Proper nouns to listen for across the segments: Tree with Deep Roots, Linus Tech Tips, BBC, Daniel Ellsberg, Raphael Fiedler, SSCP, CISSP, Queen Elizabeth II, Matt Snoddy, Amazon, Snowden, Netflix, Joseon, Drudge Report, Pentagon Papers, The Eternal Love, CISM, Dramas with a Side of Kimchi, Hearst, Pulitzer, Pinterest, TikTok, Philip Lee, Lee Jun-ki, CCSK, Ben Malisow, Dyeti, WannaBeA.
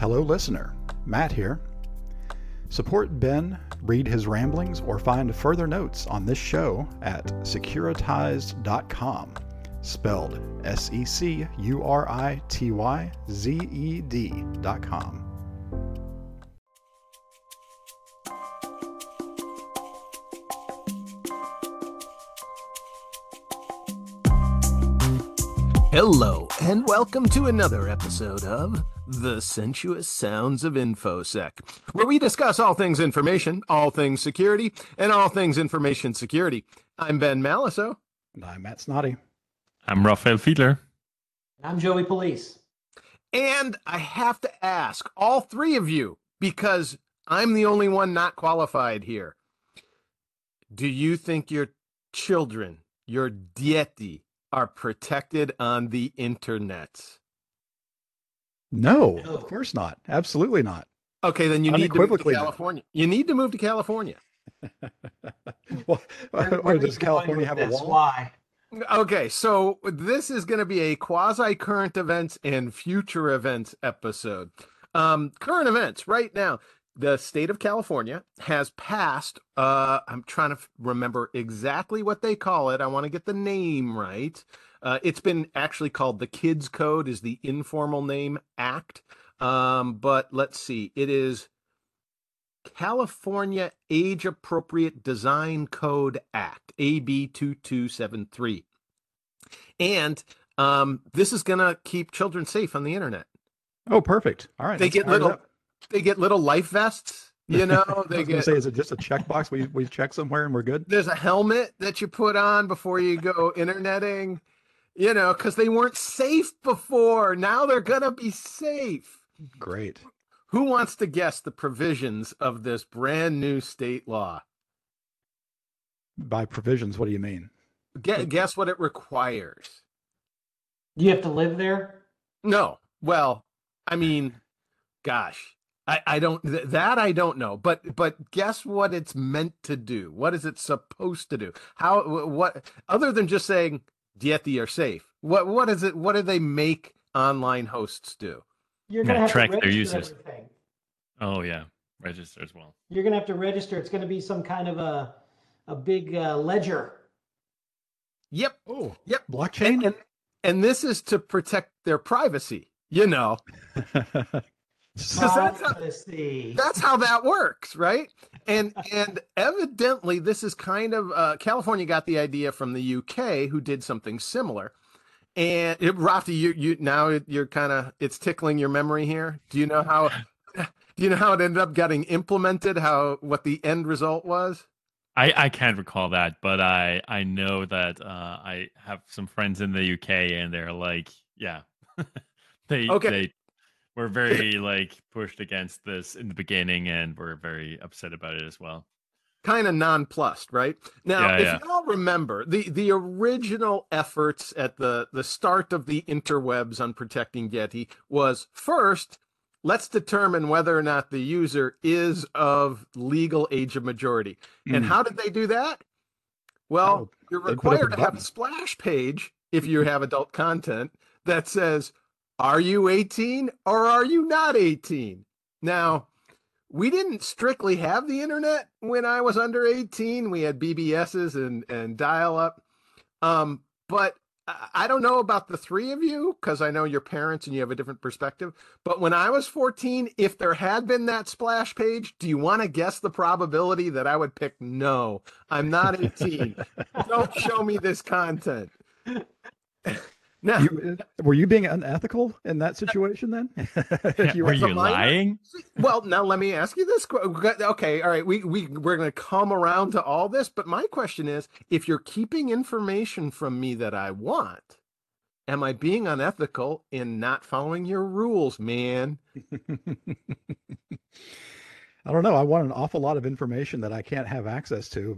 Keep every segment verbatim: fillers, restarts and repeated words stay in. Hello, listener. Matt here. Support Ben, read his ramblings, or find further notes on this show at securitized dot com, spelled S E C U R I T Y Z E D dot com. Hello, and welcome to another episode of The Sensuous Sounds of Infosec, where we discuss all things information, all things security, and all things information security. I'm Ben Malisow. And I'm Matt Snoddy. I'm Raphael Fiedler. I'm Joey Police. And I have to ask all three of you, because I'm the only one not qualified here. Do you think your children, your Dyeti, are protected on the internet? No, no, of course not. Absolutely not. Okay, then you need to move to California. Not. You need to move to California. Well, where, where does California have a wall? Why? Okay, so this is going to be a quasi-current events and future events episode. Um, current events right now. The state of California has passed, uh, I'm trying to remember exactly what they call it. I want to get the name right. Uh, it's been actually called the Kids Code, is the informal name, act. Um, but let's see. It is California Age Appropriate Design Code Act, A B twenty-two seventy-three. And um, this is going to keep children safe on the internet. Oh, perfect. All right. They get little... They get little life vests, you know. They I was get. Say, is it just a checkbox we we check somewhere and we're good? There's a helmet that you put on before you go interneting, you know, because they weren't safe before. Now they're gonna be safe. Great. Who wants to guess the provisions of this brand new state law? By provisions, what do you mean? Guess, guess what it requires. Do you have to live there? No. Well, I mean, gosh. I, I don't, th- that I don't know, but, but guess what it's meant to do? What is it supposed to do? How, what, other than just saying, Dyeti are safe, what, what is it, what do they make online hosts do? You're going to have track to register their users. Everything. Oh yeah. Register as well. You're going to have to register. It's going to be some kind of a, a big uh, ledger. Yep. Oh, yep. Blockchain. And, and, and this is to protect their privacy, you know. That's how, that's how that works, right? And and evidently, this is kind of uh, California got the idea from the U K, who did something similar. And it, Rafi, you you now you're kind of it's tickling your memory here. Do you know how? Do you know how it ended up getting implemented? How what the end result was? I, I can't recall that, but I I know that uh, I have some friends in the U K, and they're like, yeah, they okay. They, We're very like pushed against this in the beginning, and we're very upset about it as well. Kind of nonplussed, right? Now, yeah, if yeah. you all remember, the, the original efforts at the, the start of the interwebs on protecting Dyeti was first, let's determine whether or not the user is of legal age of majority. Mm. And how did they do that? Well, oh, you're required to have a splash page if you have adult content that says, are you eighteen or are you not eighteen? Now, we didn't strictly have the internet when I was under eighteen. We had B B S's and, and dial-up. Um, but I don't know about the three of you, because I know you're parents and you have a different perspective. But when I was fourteen, if there had been that splash page, do you want to guess the probability that I would pick, no, I'm not eighteen. Don't show me this content. Now, you, were you being unethical in that situation then? Yeah, you were, were you lying? Well, now let me ask you this. Okay, all right, we, we, we're going to come around to all this, but my question is, if you're keeping information from me that I want, am I being unethical in not following your rules, man? I don't know. I want an awful lot of information that I can't have access to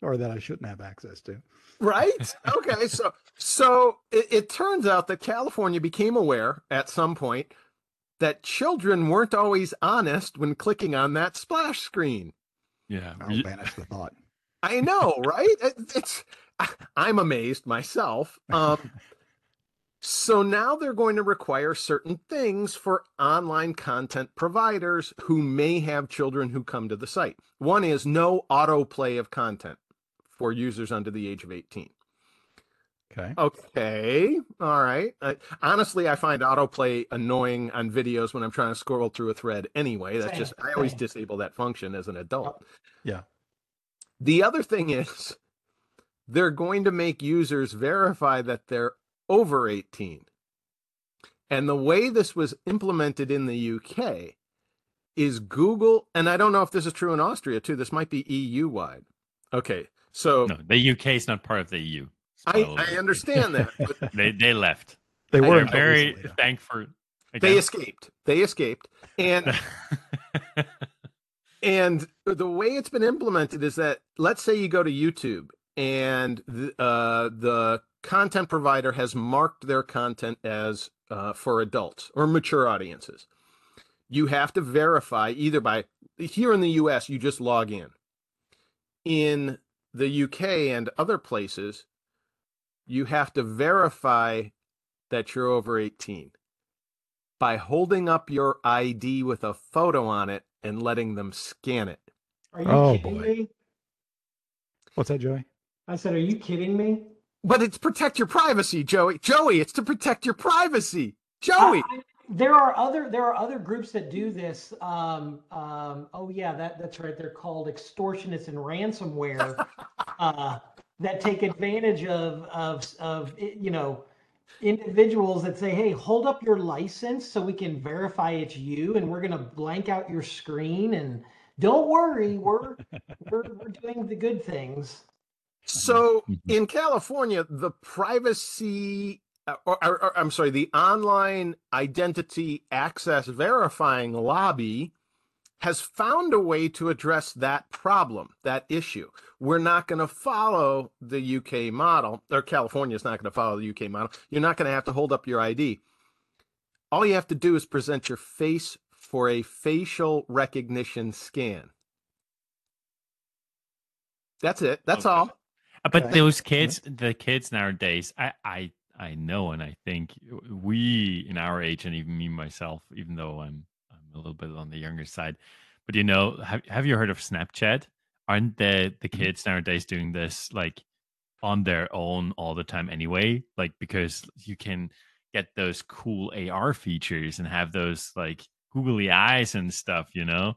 or that I shouldn't have access to. Right. Okay. So, so it, it turns out that California became aware at some point that children weren't always honest when clicking on that splash screen. Yeah. I'll banish the thought. I know. Right. It, it's, I, I'm amazed myself. Um, So now they're going to require certain things for online content providers who may have children who come to the site. One is no autoplay of content for users under the age of eighteen. Okay. Okay. All right. Uh, honestly, I find autoplay annoying on videos when I'm trying to scroll through a thread anyway. That's just, I always disable that function as an adult. Yeah. The other thing is they're going to make users verify that they're over eighteen. And the way this was implemented in the U K is Google, and I don't know if this is true in Austria too. This might be E U-wide. Okay. So no, the U K is not part of the E U. I, I understand that. But they they left. They were very yeah. thankful. They escaped. They escaped. And and the way it's been implemented is that, let's say you go to YouTube and the, uh, the content provider has marked their content as uh, for adults or mature audiences. You have to verify either by, here in the U S, you just log in. In the U K and other places, you have to verify that you're over eighteen by holding up your I D with a photo on it and letting them scan it. Are you oh, kidding boy. me? What's that, Joey? I said, are you kidding me? But it's protect your privacy, Joey. Joey, it's to protect your privacy. Joey. Uh, I, there are other there are other groups that do this. Um, um, oh, yeah, that, that's right. They're called extortionists and ransomware. uh that take advantage of, of, of, you know, individuals that say, hey, hold up your license so we can verify it's you, and we're going to blank out your screen, and don't worry, we're, we're, we're doing the good things. So in California, the privacy, or, or, or I'm sorry, the online identity access verifying lobby has found a way to address that problem, that issue. We're not going to follow the U K model, or California's not going to follow the U K model. You're not going to have to hold up your I D. All you have to do is present your face for a facial recognition scan. That's it. That's okay. all. But okay. those kids, the kids nowadays, I, I, I know, and I think we in our age, and even me myself, even though I'm a little bit on the younger side, but you know, have have you heard of Snapchat? Aren't the the kids nowadays doing this like on their own all the time anyway? Like, because you can get those cool A R features and have those like googly eyes and stuff, you know,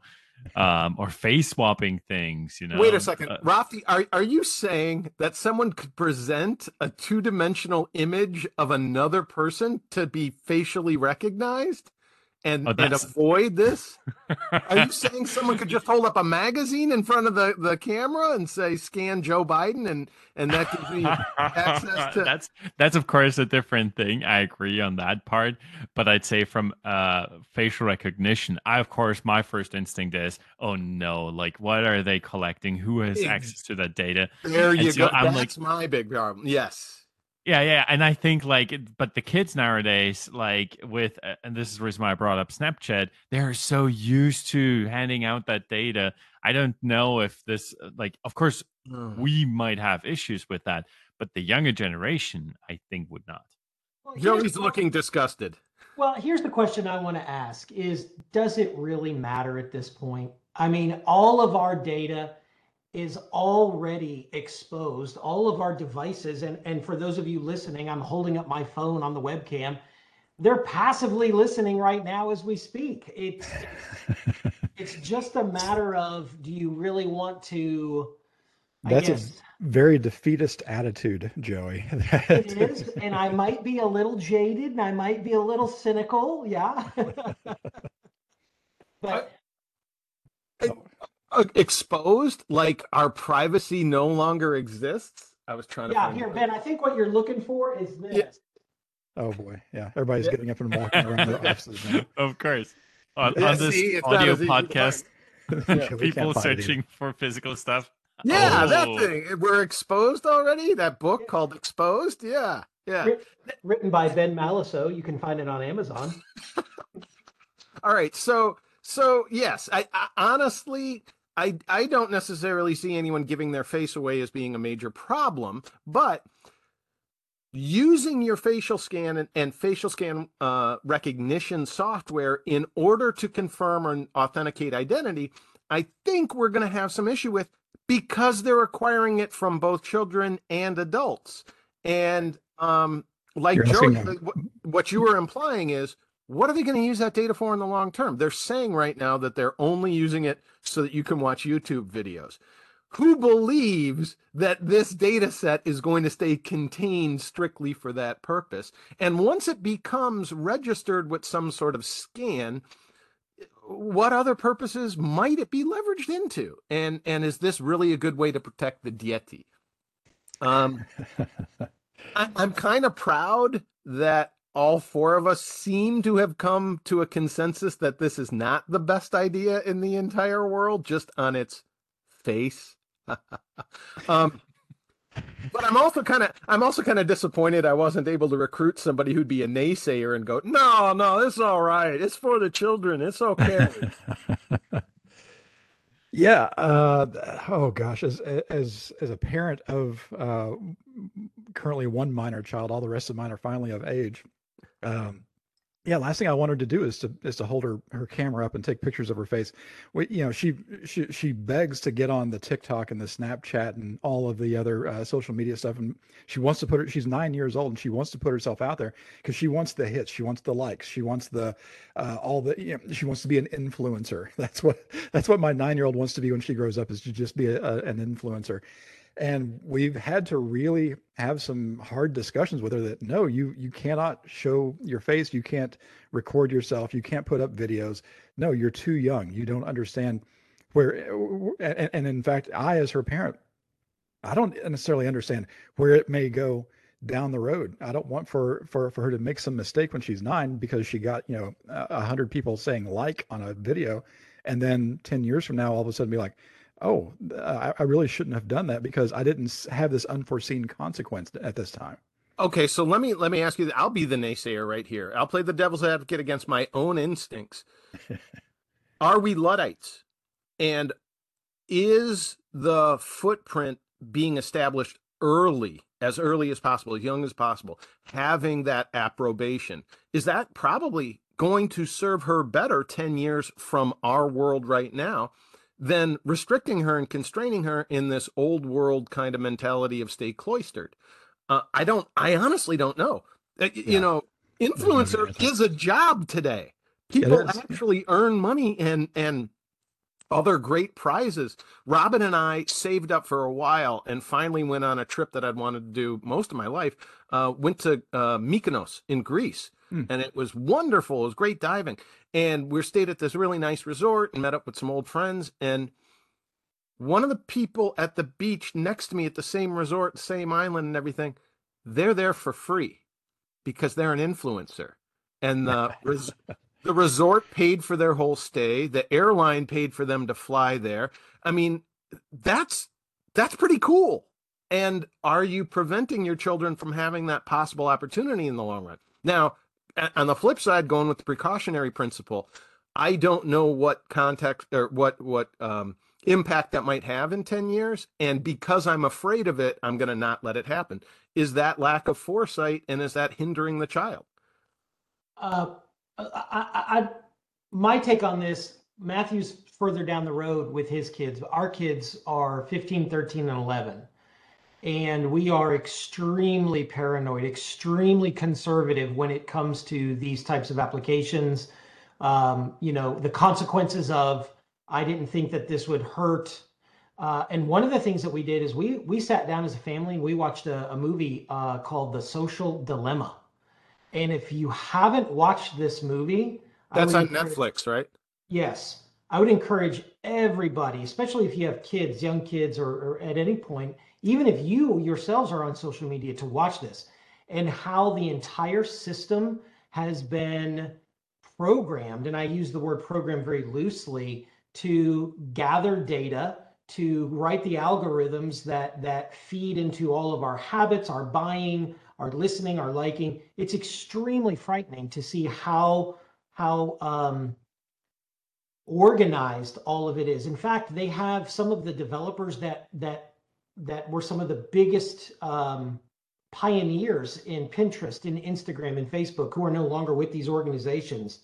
um, or face swapping things, you know. Wait a second, uh, Rafi, are are you saying that someone could present a two dimensional image of another person to be facially recognized? And, oh, and avoid this? Are you saying someone could just hold up a magazine in front of the, the camera and say, scan Joe Biden, and, and that gives me access to... That's, that's, of course, a different thing. I agree on that part. But I'd say from uh, facial recognition, I, of course, my first instinct is, oh, no, like, what are they collecting? Who has big. access to that data? There and you so go. I'm that's like, my big problem. Yes. Yeah, yeah, and I think like, but the kids nowadays, like with, uh, and this is the reason why I brought up Snapchat, they're so used to handing out that data. I don't know if this, like, of course, mm. we might have issues with that, but the younger generation, I think, would not. Well, Joey's looking disgusted. Well, here's the question I want to ask is, does it really matter at this point? I mean, all of our data is already exposed, all of our devices. And, and for those of you listening, I'm holding up my phone on the webcam. They're passively listening right now as we speak. It's, it's just a matter of, do you really want to, I That's guess, a very defeatist attitude, Joey. It is, and I might be a little jaded and I might be a little cynical, yeah. But... I, I, Exposed, like our privacy no longer exists. I was trying to. Yeah, here, Ben. I think what you're looking for is this. Yeah. Oh boy, yeah. Everybody's yeah. getting up and walking around their offices now. Of course, on, yeah, on this see, audio podcast, yeah, people searching for physical stuff. Yeah, oh. that thing. We're exposed already. That book yeah. called Exposed. Yeah, yeah. Written, written by Ben Malisow. You can find it on Amazon. All right. So, so yes, I, I honestly. I, I don't necessarily see anyone giving their face away as being a major problem, but using your facial scan and, and facial scan uh, recognition software in order to confirm or authenticate identity, I think we're going to have some issue with, because they're acquiring it from both children and adults. And um, like Joey, what you were implying is, what are they going to use that data for in the long term? They're saying right now that they're only using it so that you can watch YouTube videos. Who believes that this data set is going to stay contained strictly for that purpose? And once it becomes registered with some sort of scan, what other purposes might it be leveraged into? And, and is this really a good way to protect the Dyeti? Um, I, I'm kind of proud that all four of us seem to have come to a consensus that this is not the best idea in the entire world, just on its face. um, but I'm also kind of I'm also kind of disappointed I wasn't able to recruit somebody who'd be a naysayer and go, no, no, it's all right. It's for the children. It's okay. yeah. Uh, oh gosh, as as as a parent of uh, currently one minor child, all the rest of mine are finally of age. Um, yeah, last thing I wanted to do is to is to hold her her camera up and take pictures of her face. We, you know, she she she begs to get on the TikTok and the Snapchat and all of the other uh, social media stuff, and she wants to put her. She's nine years old, and she wants to put herself out there because she wants the hits, she wants the likes, she wants the uh, all the. You know, she wants to be an influencer. That's what that's what my nine year old wants to be when she grows up, is to just be a, a, an influencer. And we've had to really have some hard discussions with her that, no, you you cannot show your face. You can't record yourself. You can't put up videos. No, you're too young. You don't understand where, and, and in fact, I, as her parent, I don't necessarily understand where it may go down the road. I don't want for, for, for her to make some mistake when she's nine because she got, you know, a hundred people saying like on a video. And then ten years from now, all of a sudden be like, oh, I, I really shouldn't have done that because I didn't have this unforeseen consequence at this time. Okay, so let me let me ask you, I'll be the naysayer right here. I'll play the devil's advocate against my own instincts. Are we Luddites? And is the footprint being established early, as early as possible, as young as possible, having that approbation? Is that probably going to serve her better ten years from our world right now than restricting her and constraining her in this old world kind of mentality of stay cloistered? Uh, I don't, I honestly don't know. Uh, yeah. You know, influencer is a job today. People actually earn money and, and other great prizes. Robin and I saved up for a while and finally went on a trip that I'd wanted to do most of my life. Uh, went to uh, Mykonos in Greece. And it was wonderful. It was great diving. And we stayed at this really nice resort and met up with some old friends. And one of the people at the beach next to me at the same resort, same island and everything, they're there for free because they're an influencer. And the, res the resort paid for their whole stay. The airline paid for them to fly there. I mean, that's that's pretty cool. And are you preventing your children from having that possible opportunity in the long run? Now, on the flip side, going with the precautionary principle, I don't know what context or what what um, impact that might have in ten years. And because I'm afraid of it, I'm going to not let it happen. Is that lack of foresight, and is that hindering the child? Uh, I, I, my take on this, Matthew's further down the road with his kids. Our kids are fifteen, thirteen, and eleven. And we are extremely paranoid, extremely conservative when it comes to these types of applications. Um, you know, the consequences of, I didn't think that this would hurt. Uh, and one of the things that we did is we we sat down as a family and we watched a, a movie uh, called The Social Dilemma. And if you haven't watched this movie— That's on Netflix, right? Yes. I would encourage everybody, especially if you have kids, young kids, or, or at any point, even if you yourselves are on social media, to watch this and how the entire system has been programmed. And I use the word program very loosely, to gather data, to write the algorithms that, that feed into all of our habits, our buying, our listening, our liking. It's extremely frightening to see how, how, um, organized all of it is. In fact, they have some of the developers that, that, that were some of the biggest um, pioneers in Pinterest, in Instagram, and Facebook who are no longer with these organizations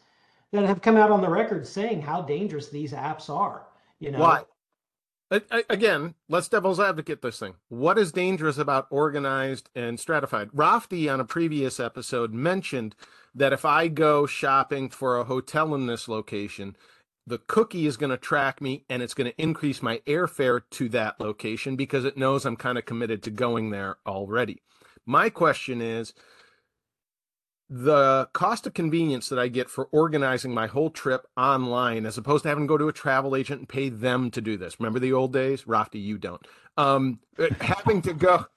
that have come out on the record saying how dangerous these apps are. You know why? Again, let's devil's advocate this thing. What is dangerous about organized and stratified? Rafti on a previous episode mentioned that if I go shopping for a hotel in this location, the cookie is going to track me and it's going to increase my airfare to that location because it knows I'm kind of committed to going there already. My question is, the cost of convenience that I get for organizing my whole trip online, as opposed to having to go to a travel agent and pay them to do this. Remember the old days? Rafti, you don't. Um, having to go,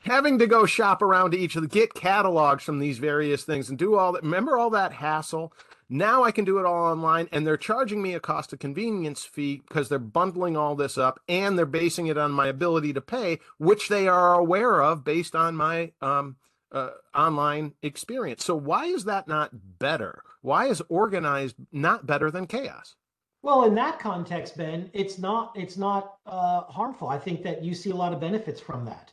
having to go shop around to each of the, get catalogs from these various things and do all that. Remember all that hassle? Now I can do it all online, and they're charging me a cost of convenience fee because they're bundling all this up and they're basing it on my ability to pay, which they are aware of based on my, um, Uh, online experience. So why is that not better? Why is organized not better than chaos? Well, in that context, Ben, it's not it's not uh, harmful. I think that you see a lot of benefits from that.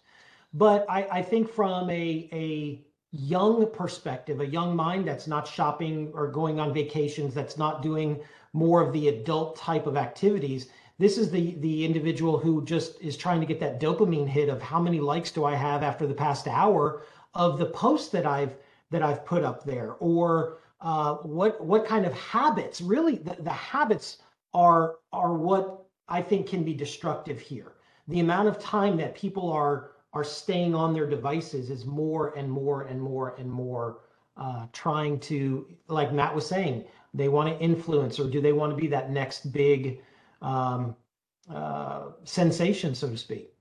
But I, I think from a, a young perspective, a young mind that's not shopping or going on vacations, that's not doing more of the adult type of activities, this is the the individual who just is trying to get that dopamine hit of how many likes do I have after the past hour of the posts that I've that I've put up there, or uh, what what kind of habits? Really, the, the habits are are what I think can be destructive here. The amount of time that people are are staying on their devices is more and more and more and more uh, trying to, like Matt was saying, they want to influence, or do they want to be that next big um, uh, sensation, so to speak?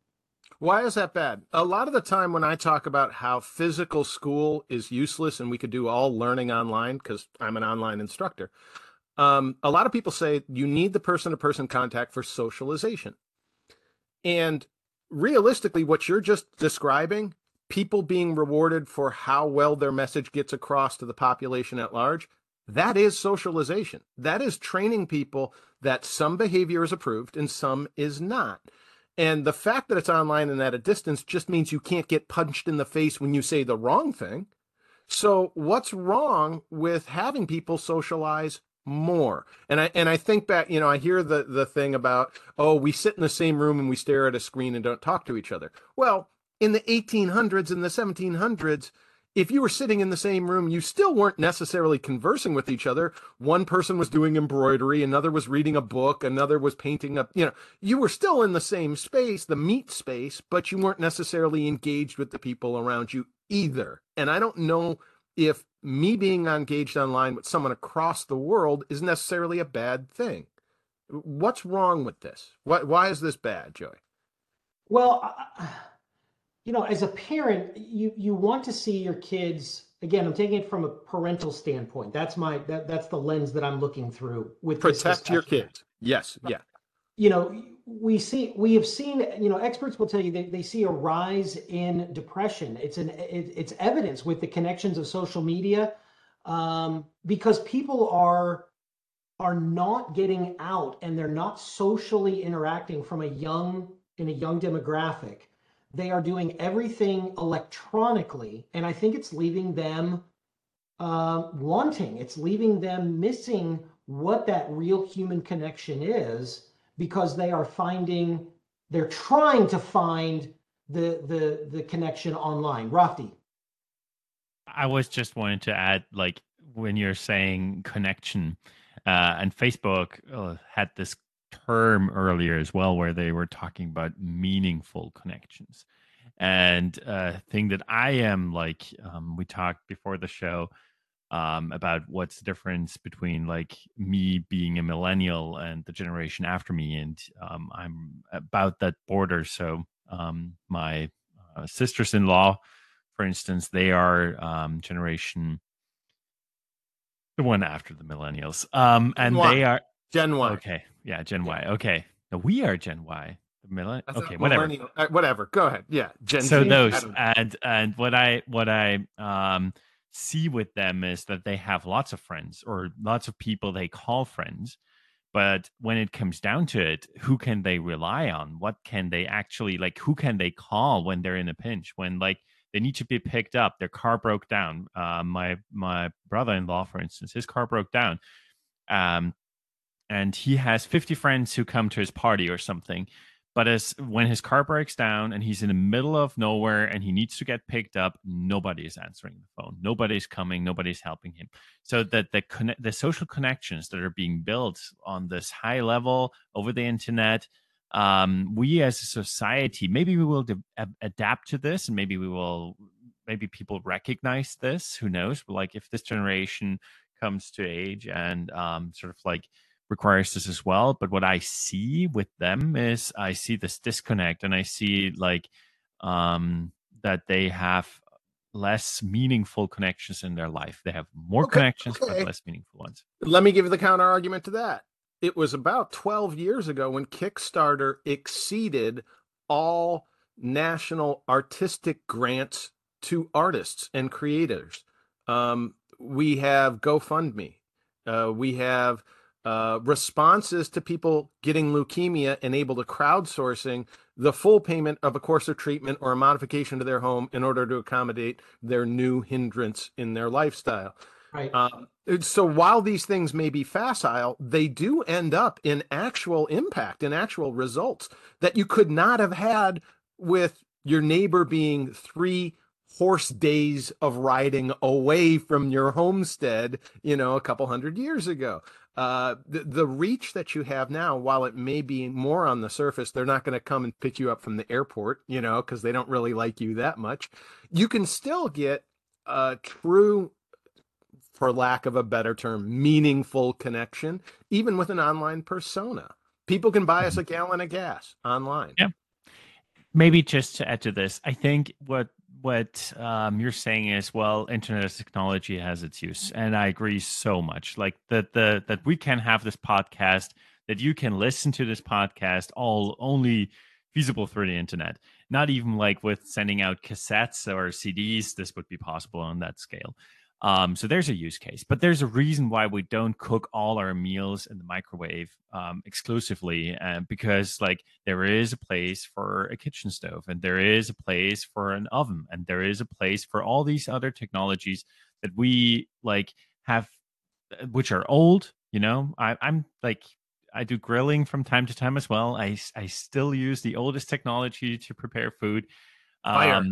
Why is that bad? A lot of the time when I talk about how physical school is useless and we could do all learning online, because I'm an online instructor, um, a lot of people say you need the person-to-person contact for socialization. And realistically, what you're just describing, people being rewarded for how well their message gets across to the population at large, that is socialization. That is training people that some behavior is approved and some is not. And the fact that it's online and at a distance just means you can't get punched in the face when you say the wrong thing. So what's wrong with having people socialize more? And I and I think back, you know, I hear the, the thing about, oh, we sit in the same room and we stare at a screen and don't talk to each other. Well, in the eighteen hundreds and the seventeen hundreds, if you were sitting in the same room, you still weren't necessarily conversing with each other. One person was doing embroidery, another was reading a book, another was painting up, you know, you were still in the same space, the meat space, but you weren't necessarily engaged with the people around you either. And I don't know if me being engaged online with someone across the world is necessarily a bad thing. What's wrong with this? Why, why is this bad, Joey? Well, I... You know, as a parent, you you want to see your kids. Again, I'm taking it from a parental standpoint. That's my that that's the lens that I'm looking through with this discussion. Protect your kids. Yes, yeah. You know, we see we have seen. You know, experts will tell you they they see a rise in depression. It's an it, it's evidence with the connections of social media, um, because people are are not getting out and they're not socially interacting from a young in a young demographic. They are doing everything electronically, and I think it's leaving them uh, wanting. It's leaving them missing what that real human connection is, because they are finding, they're trying to find the the the connection online. Rafti, I was just wanting to add, like when you're saying connection, uh, and Facebook uh, had this term earlier as well, where they were talking about meaningful connections. And a uh, thing that I am like, um, we talked before the show um, about what's the difference between like me being a millennial and the generation after me. And um, I'm about that border. So um, my uh, sisters-in-law, for instance, they are um, generation, the one after the millennials. Um, and what? They are Gen Y. Okay. Yeah, Gen Y. Okay. No, we are Gen Y. Okay, whatever. Uh, whatever. Go ahead. Yeah. Gen Y. So Z, those and and what I what I um see with them is that they have lots of friends or lots of people they call friends, but when it comes down to it, who can they rely on? What can they actually like who can they call when they're in a pinch? When like They need to be picked up. Their car broke down. Uh, my my brother-in-law, for instance, his car broke down. Um, and he has fifty friends who come to his party or something. But as when his car breaks down and he's in the middle of nowhere and he needs to get picked up, nobody is answering the phone. Nobody's coming. Nobody's helping him. So that the conne- the social connections that are being built on this high level over the internet, um, we as a society, maybe we will de- adapt to this, and maybe we will, maybe people recognize this. Who knows? But like if this generation comes to age and um, sort of like requires this as well. But what I see with them is I see this disconnect, and I see like um, that they have less meaningful connections in their life. They have more okay, connections, okay. but less meaningful ones. Let me give you the counter argument to that. It was about twelve years ago when Kickstarter exceeded all national artistic grants to artists and creators. Um, we have GoFundMe. Uh, we have Uh, responses to people getting leukemia and able to crowdsourcing the full payment of a course of treatment or a modification to their home in order to accommodate their new hindrance in their lifestyle. Right. Um, so while these things may be facile, they do end up in actual impact and actual results that you could not have had with your neighbor being three horse days of riding away from your homestead, you know, a couple hundred years ago. Uh, the, the reach that you have now, while it may be more on the surface, they're not going to come and pick you up from the airport, you know, because they don't really like you that much. You can still get a true, for lack of a better term, meaningful connection, even with an online persona. People can buy us a gallon of gas online. Yeah. Maybe just to add to this, I think what What um, you're saying is, well, internet technology has its use, and I agree so much. Like that, the that we can have this podcast, that you can listen to this podcast, all only feasible through the internet. Not even like with sending out cassettes or C Ds, this would be possible on that scale. Um, so there's a use case, but there's a reason why we don't cook all our meals in the microwave um, exclusively, uh, because like there is a place for a kitchen stove, and there is a place for an oven, and there is a place for all these other technologies that we like have, which are old. You know, I, I'm like I do grilling from time to time as well. I I still use the oldest technology to prepare food. Um, Fire.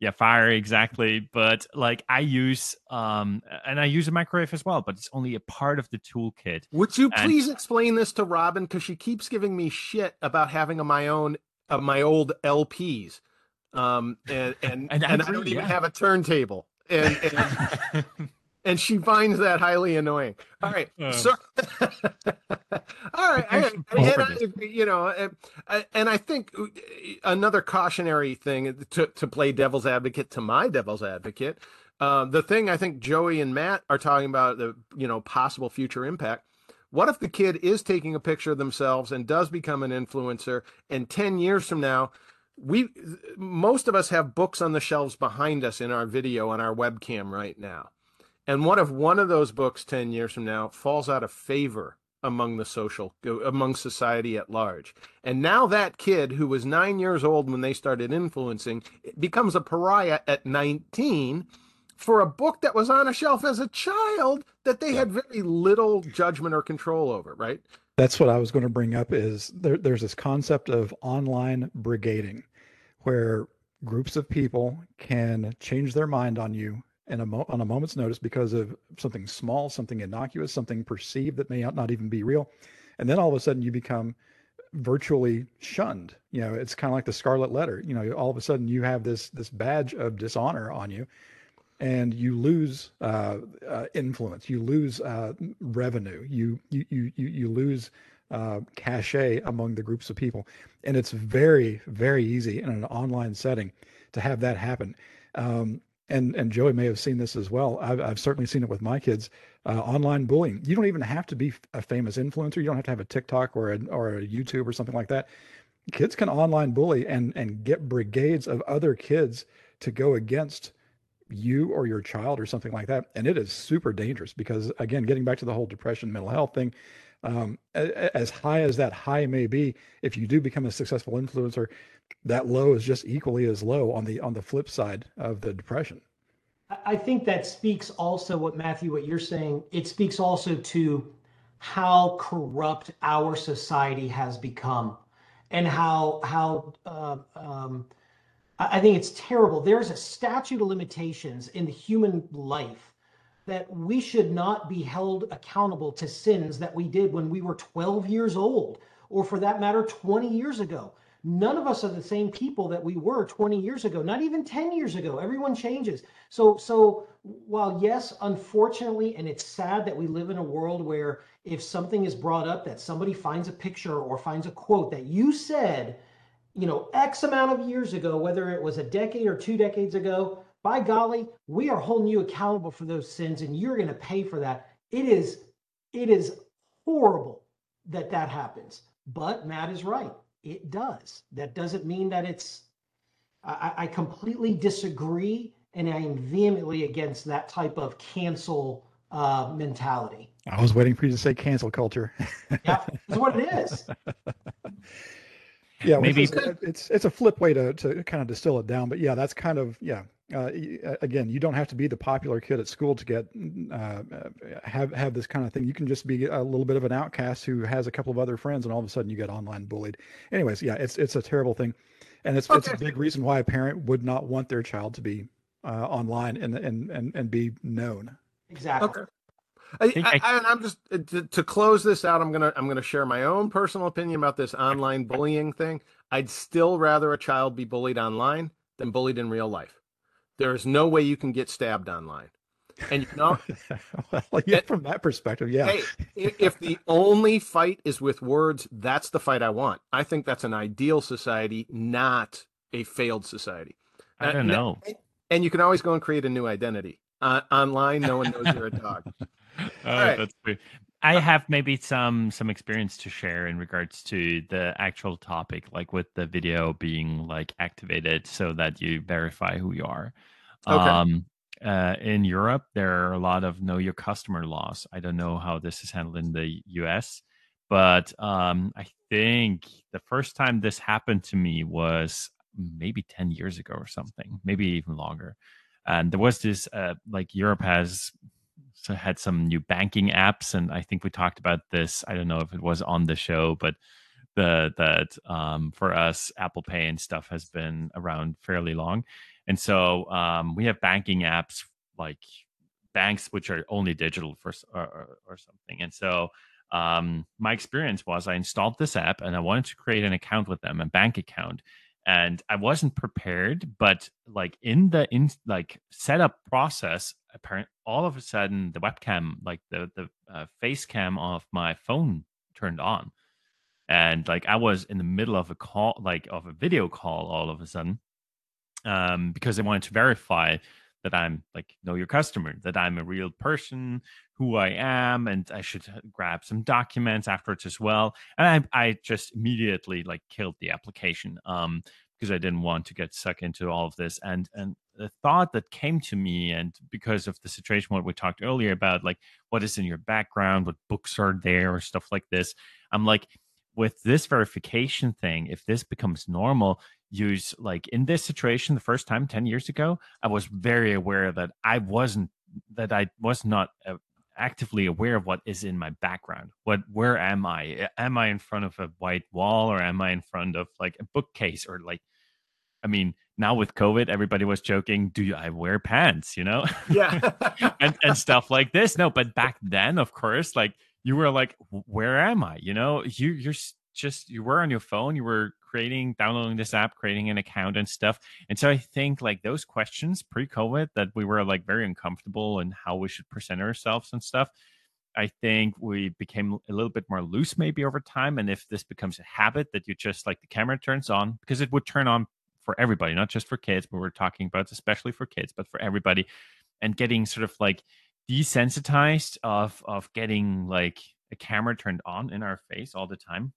Yeah, fire, exactly. But like I use, um, and I use a microwave as well, but it's only a part of the toolkit. Would you and- please explain this to Robin? Because she keeps giving me shit about having a, my own, uh, my old L Ps. Um, and and, and, I, and agree, I don't yeah. even have a turntable. And, and, and she finds that highly annoying. All right. Uh, so, all right. I, and I, you know, and I think another cautionary thing to, to play devil's advocate to my devil's advocate. Uh, the thing I think Joey and Matt are talking about, the, you know, possible future impact. What if the kid is taking a picture of themselves and does become an influencer, and ten years from now, we, most of us have books on the shelves behind us in our video on our webcam right now. And what if one of those books ten years from now falls out of favor among the social, among society at large? And now that kid who was nine years old when they started influencing becomes a pariah at nineteen for a book that was on a shelf as a child that they had very little judgment or control over, right? That's what I was going to bring up is there, there's this concept of online brigading where groups of people can change their mind on you and a mo- on a moment's notice because of something small, something innocuous, something perceived that may not even be real. And then all of a sudden you become virtually shunned. You know, it's kind of like the scarlet letter. You know, all of a sudden you have this this badge of dishonor on you, and you lose uh, uh, influence, you lose uh, revenue, you you you you lose uh, cachet among the groups of people. And it's very, very easy in an online setting to have that happen. Um, And and Joey may have seen this as well. I've, I've certainly seen it with my kids. Uh, online bullying. You don't even have to be a famous influencer. You don't have to have a TikTok or a, or a YouTube or something like that. Kids can online bully and and get brigades of other kids to go against you or your child or something like that. And it is super dangerous because, again, getting back to the whole depression, mental health thing, um, as high as that high may be, if you do become a successful influencer, that low is just equally as low on the on the flip side of the depression. I think that speaks also what Matthew, what you're saying, it speaks also to how corrupt our society has become, and how how uh, um, I think it's terrible. There's a statute of limitations in the human life that we should not be held accountable to sins that we did when we were twelve years old, or for that matter, twenty years ago. None of us are the same people that we were twenty years ago, not even ten years ago. Everyone changes. So, so while yes, unfortunately, and it's sad that we live in a world where if something is brought up, that somebody finds a picture or finds a quote that you said, you know, X amount of years ago, whether it was a decade or two decades ago, by golly, we are holding you accountable for those sins, and you're going to pay for that. It is, it is horrible that that happens, but Matt is right. It does. That doesn't mean that it's, I, I completely disagree, and I am vehemently against that type of cancel uh, mentality. I was waiting for you to say cancel culture. Yeah, that's what it is. Yeah, maybe it's, it's it's a flip way to, to kind of distill it down. But yeah, that's kind of, yeah. Uh, again, you don't have to be the popular kid at school to get uh, have have this kind of thing. You can just be a little bit of an outcast who has a couple of other friends, and all of a sudden you get online bullied. Anyways, yeah, it's it's a terrible thing, and it's okay. It's a big reason why a parent would not want their child to be uh, online and and and and be known. Exactly. Okay. I, I, I'm just to, to close this out. I'm gonna I'm gonna share my own personal opinion about this online bullying thing. I'd still rather a child be bullied online than bullied in real life. There is no way you can get stabbed online. And you know, well, yeah, from that perspective, yeah. Hey, if the only fight is with words, that's the fight I want. I think that's an ideal society, not a failed society. I don't know. And you can always go and create a new identity. Uh, online, no one knows you're a dog. Oh, right. That's weird. I have maybe some some experience to share in regards to the actual topic, like with the video being like activated so that you verify who you are. Okay. Um, uh, in Europe, there are a lot of know your customer laws. I don't know how this is handled in the U S, but um, I think the first time this happened to me was maybe ten years ago or something, maybe even longer. And there was this uh, like Europe has. So had some new banking apps, and I think we talked about this. I don't know if it was on the show, but the that um, for us, Apple Pay and stuff has been around fairly long, and so um, we have banking apps like banks which are only digital for or, or, or something. And so um, my experience was I installed this app and I wanted to create an account with them, a bank account, and I wasn't prepared. But like in the in like setup process, apparently all of a sudden the webcam, like the the uh, face cam of my phone turned on, and like I was in the middle of a call, like of a video call, all of a sudden, um, because they wanted to verify that I'm like know your customer, that I'm a real person, who I am, and I should grab some documents afterwards as well. And I I just immediately like killed the application, um, because I didn't want to get sucked into all of this. And and the thought that came to me, and because of the situation, what we talked earlier about, like what is in your background, what books are there, or stuff like this. I'm like, with this verification thing, if this becomes normal, use like in this situation, the first time ten years ago, I was very aware that I wasn't, that I was not uh, actively aware of what is in my background. What, where am I? Am I in front of a white wall, or am I in front of like a bookcase, or like, I mean, now with COVID, everybody was joking, do I wear pants, you know? Yeah. and, and stuff like this. No, but back then, of course, like, you were like, where am I? You know, you, you're just, you were on your phone, you were creating, downloading this app, creating an account and stuff. And so I think like those questions pre-COVID that we were like very uncomfortable in how we should present ourselves and stuff. I think we became a little bit more loose maybe over time. And if this becomes a habit that you just like the camera turns on, because it would turn on for everybody, not just for kids, but we're talking about especially for kids, but for everybody, and getting sort of like desensitized of of getting like a camera turned on in our face all the time.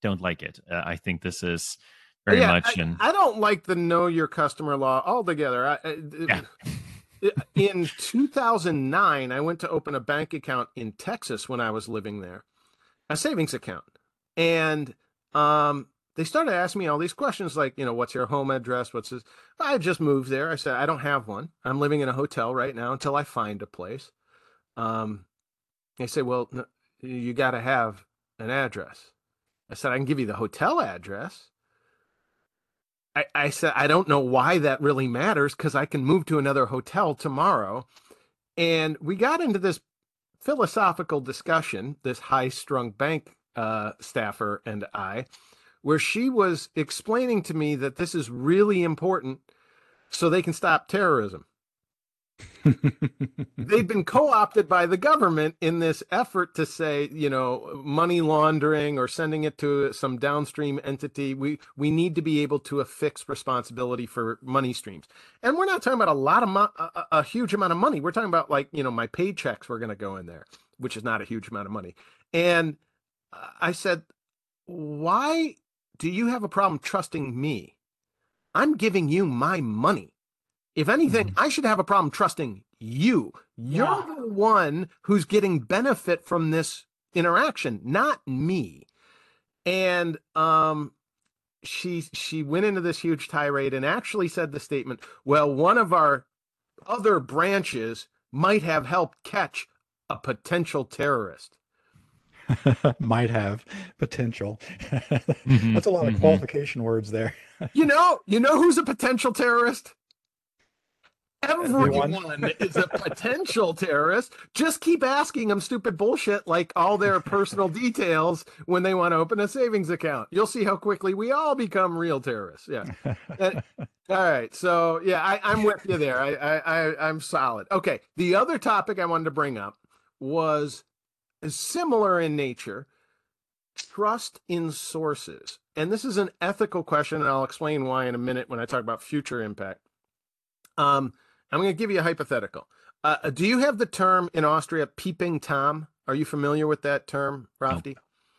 Don't like it. Uh, I think this is very yeah, much. I, in... I don't like the know your customer law altogether. I, I, yeah. In two thousand nine, I went to open a bank account in Texas when I was living there. a savings account. And um, they started asking me all these questions like, you know, what's your home address? What's this? I just moved there. I said, I don't have one. I'm living in a hotel right now until I find a place. Um, they said, well, no, you got to have an address. I said, I can give you the hotel address. I, I said, I don't know why that really matters because I can move to another hotel tomorrow. And we got into this philosophical discussion, this high-strung bank uh, staffer and I, where she was explaining to me that this is really important so they can stop terrorism. They've been co-opted by the government in this effort to say, you know, money laundering or sending it to some downstream entity. We we need to be able to affix responsibility for money streams. And we're not talking about a lot of mo- a, a huge amount of money. We're talking about like, you know, my paychecks were going to go in there, which is not a huge amount of money. And I said, why do you have a problem trusting me? I'm giving you my money. If anything, I should have a problem trusting you. You're yeah. the one who's getting benefit from this interaction, not me. And um, she she went into this huge tirade and actually said the statement, well, one of our other branches might have helped catch a potential terrorist. Might have potential. Mm-hmm. That's a lot of mm-hmm. qualification words there. You know, you know who's a potential terrorist? Everyone, Everyone is a potential terrorist. Just keep asking them stupid bullshit like all their personal details when they want to open a savings account. You'll see how quickly we all become real terrorists. Yeah. And, all right. So yeah, I, I'm with you there. I, I, I'm solid. Okay. The other topic I wanted to bring up was similar in nature, trust in sources. And this is an ethical question, and I'll explain why in a minute when I talk about future impact. Um, I'm going to give you a hypothetical. Uh, do you have the term in Austria, peeping Tom? Are you familiar with that term, Rafti?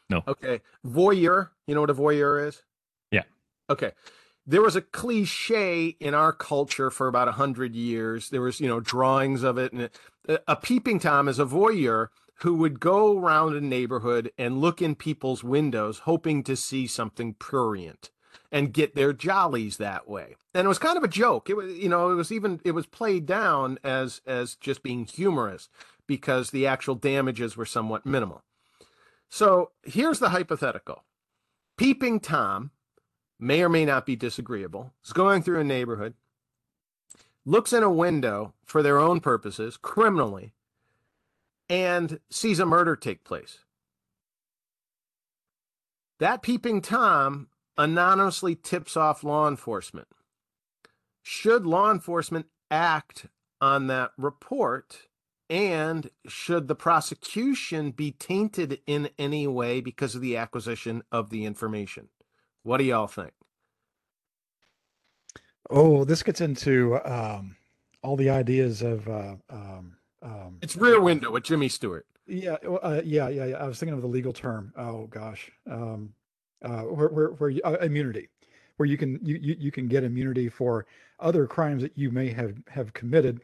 No. no. Okay. Voyeur. You know what a voyeur is? Yeah. Okay. There was a cliche in our culture for about a hundred years. There was, you know, drawings of it. And it, a peeping Tom is a voyeur who would go around a neighborhood and look in people's windows, hoping to see something prurient and get their jollies that way. And it was kind of a joke. It was, you know, it was even, it was played down as, as just being humorous because the actual damages were somewhat minimal. So here's the hypothetical. Peeping Tom may or may not be disagreeable. He's going through a neighborhood, looks in a window for their own purposes, criminally, and sees a murder take place. That Peeping Tom anonymously tips off law enforcement. Should law enforcement act on that report, and should the prosecution be tainted in any way because of the acquisition of the information? What do y'all think? Oh, this gets into um, all the ideas of... Uh, um, um, it's Rear Window with Jimmy Stewart. Yeah, uh, yeah, yeah, yeah. I was thinking of the legal term. Oh, gosh. Um Uh, where, where, where uh, immunity, where you can you, you you can get immunity for other crimes that you may have, have committed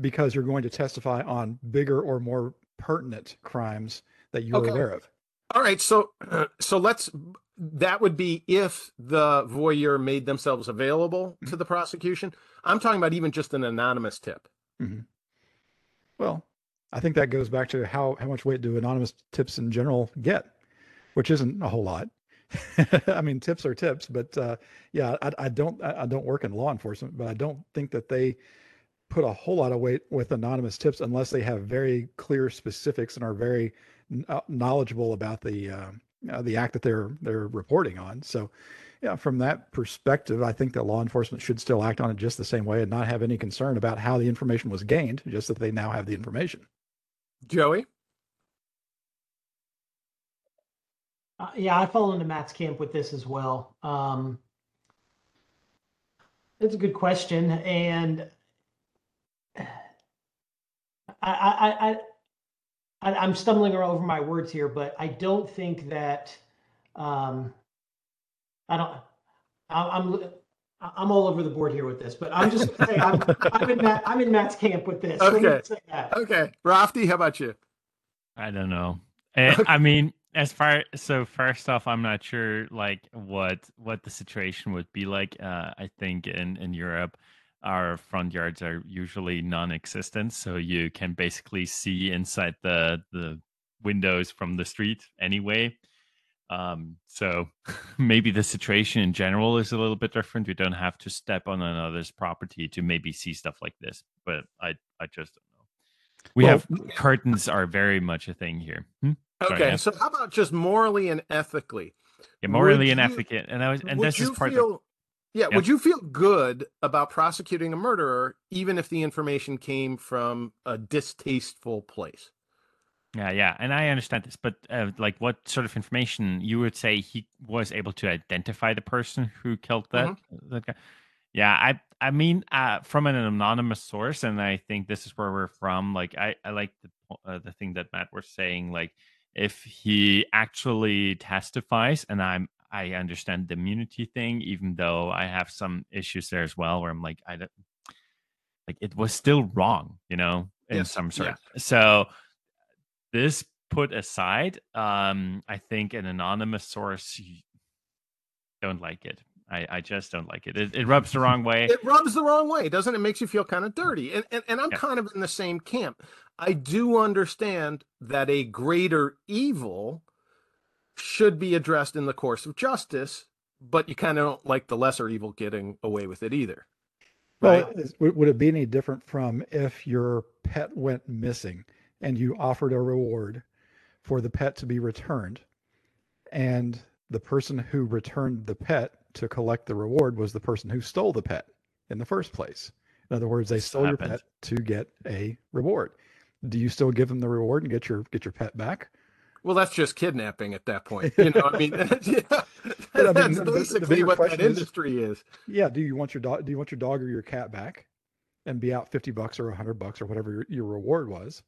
because you're going to testify on bigger or more pertinent crimes that you're okay. aware of. All right, so uh, so let's that would be if the voyeur made themselves available mm-hmm. to the prosecution. I'm talking about even just an anonymous tip. Mm-hmm. Well, I think that goes back to how how much weight do anonymous tips in general get, which isn't a whole lot. I mean, tips are tips, but uh, yeah, I, I don't, I, I don't work in law enforcement, but I don't think that they put a whole lot of weight with anonymous tips unless they have very clear specifics and are very uh, knowledgeable about the uh, uh, the act that they're they're reporting on. So, yeah, from that perspective, I think that law enforcement should still act on it just the same way and not have any concern about how the information was gained, just that they now have the information. Joey? Uh, yeah, I fall into Matt's camp with this as well. Um, it's a good question, and I, I, I, I'm stumbling over my words here, but I don't think that um, I don't. I, I'm I'm all over the board here with this, but I'm just gonna say I'm, I'm in Matt, I'm in Matt's camp with this. Okay. Let me say that. Okay, Rafti, how about you? I don't know. I, okay. I mean. As far so first off, I'm not sure like what what the situation would be like. Uh, I think in, in Europe, our front yards are usually non-existent, so you can basically see inside the the windows from the street anyway. Um, so maybe the situation in general is a little bit different. We don't have to step on another's property to maybe see stuff like this, but I I just don't know. We well, have curtains are very much a thing here. Hmm? Okay, Sorry, so how about just morally and ethically? Yeah, morally and ethically, and I was, and this is part feel, of. Yeah, yeah, would you feel good about prosecuting a murderer, even if the information came from a distasteful place? Yeah, yeah, and I understand this, but uh, like, what sort of information you would say he was able to identify the person who killed that mm-hmm. that guy? Yeah, I I mean, uh, from an anonymous source, and I think this is where we're from. Like, I I like the uh, the thing that Matt was saying, like. If he actually testifies, and I'm, I understand the immunity thing, even though I have some issues there as well, where I'm like, I don't, like it was still wrong, you know, in yes. some sort. Yeah. So this put aside, um, I think an anonymous source, don't like it. I, I just don't like it. it. It rubs the wrong way. It rubs the wrong way, doesn't it? It makes you feel kind of dirty. And and, and I'm yeah. kind of in the same camp. I do understand that a greater evil should be addressed in the course of justice, but you kind of don't like the lesser evil getting away with it either. Right? Well, would it be any different from if your pet went missing and you offered a reward for the pet to be returned, and the person who returned the pet to collect the reward was the person who stole the pet in the first place? In other words, they stole Stop your it. pet to get a reward. Do you still give them the reward and get your get your pet back? Well, that's just kidnapping at that point. You know, I mean, yeah, but, that's I mean, basically what that industry is, is. Yeah. Do you want your dog? Do you want your dog or your cat back, and be out fifty bucks or a hundred bucks or whatever your, your reward was,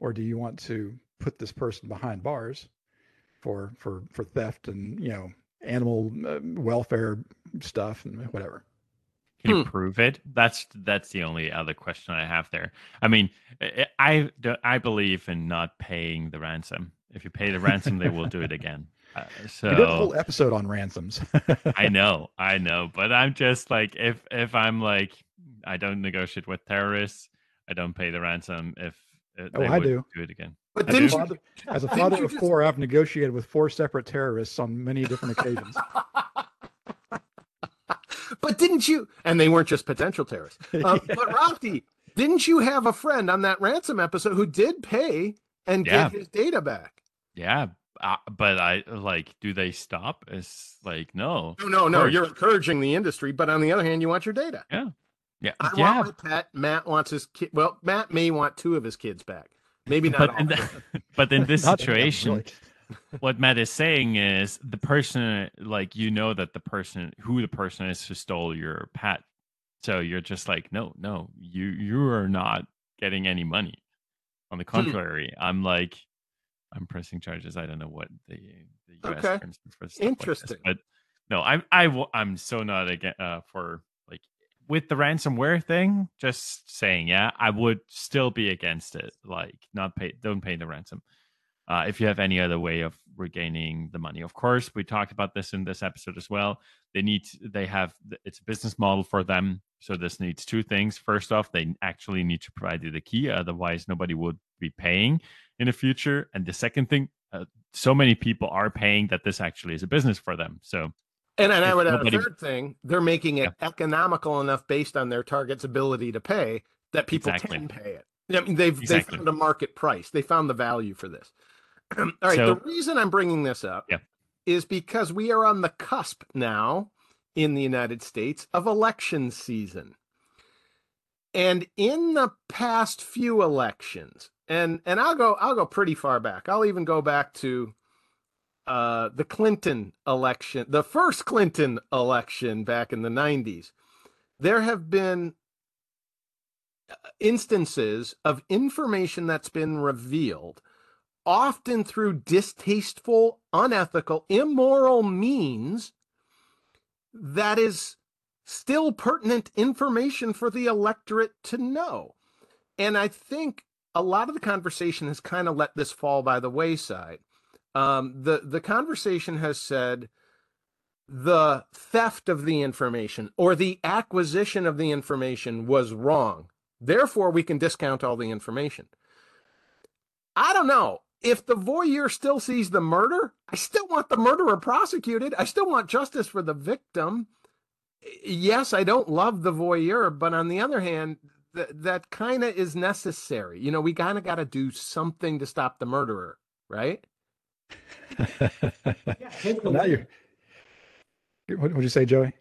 or do you want to put this person behind bars for for for theft and you know animal welfare stuff and whatever? Can you prove it? That's that's the only other question I have there. I mean, I I believe in not paying the ransom. If you pay the ransom, they will do it again. Uh, so we did a whole episode on ransoms. I know, I know, but I'm just like if if I'm like I don't negotiate with terrorists, I don't pay the ransom. If uh, oh, they I would do. do it again. But didn't you, father, as a father of just... four, I've negotiated with four separate terrorists on many different occasions. But didn't you? And they weren't just potential terrorists. Um, yeah. But Rafi, didn't you have a friend on that ransom episode who did pay and yeah. get his data back? Yeah, uh, but I like. Do they stop? It's like no, no, no, no. You're encouraging the industry, but on the other hand, you want your data. Yeah, yeah. I yeah. want my pet. Matt wants his kid. Well, Matt may want two of his kids back. Maybe not. But, in, the, but in this situation, what Matt is saying is the person, like, you know, that the person who the person is who stole your pet. So you're just like, no, no, you, you are not getting any money. On the contrary, I'm like, I'm pressing charges. I don't know what the, the U S okay. terms for stuff Interesting. Like this, but no, I'm, I, I'm so not again uh, for like with the ransomware thing, just saying, yeah, I would still be against it. Like not pay, don't pay the ransom. Uh, if you have any other way of regaining the money, of course, we talked about this in this episode as well. They need, they have, it's a business model for them. So this needs two things. First off, they actually need to provide you the key. Otherwise, nobody would be paying in the future. And the second thing, uh, so many people are paying that this actually is a business for them. So, and, and I would add nobody... a third thing, they're making it yeah. economical enough based on their target's ability to pay that people exactly. can pay it. I mean, they've, exactly. they found a market price. They found the value for this. All right. So, the reason I'm bringing this up yeah. is because we are on the cusp now in the United States of election season. And in the past few elections, and, and I'll go, I'll go pretty far back. I'll even go back to uh, the Clinton election, the first Clinton election back in the nineties. There have been instances of information that's been revealed, often through distasteful, unethical, immoral means, that is still pertinent information for the electorate to know. And I think a lot of the conversation has kind of let this fall by the wayside. um, the, the conversation has said the theft of the information or the acquisition of the information was wrong. Therefore, we can discount all the information. I don't know. If the voyeur still sees the murder, I still want the murderer prosecuted. I still want justice for the victim. Yes, I don't love the voyeur, but on the other hand, th that kind of is necessary. You know, we kind of got to do something to stop the murderer, right? Yeah, take the now win. You're, what would you say, Joey?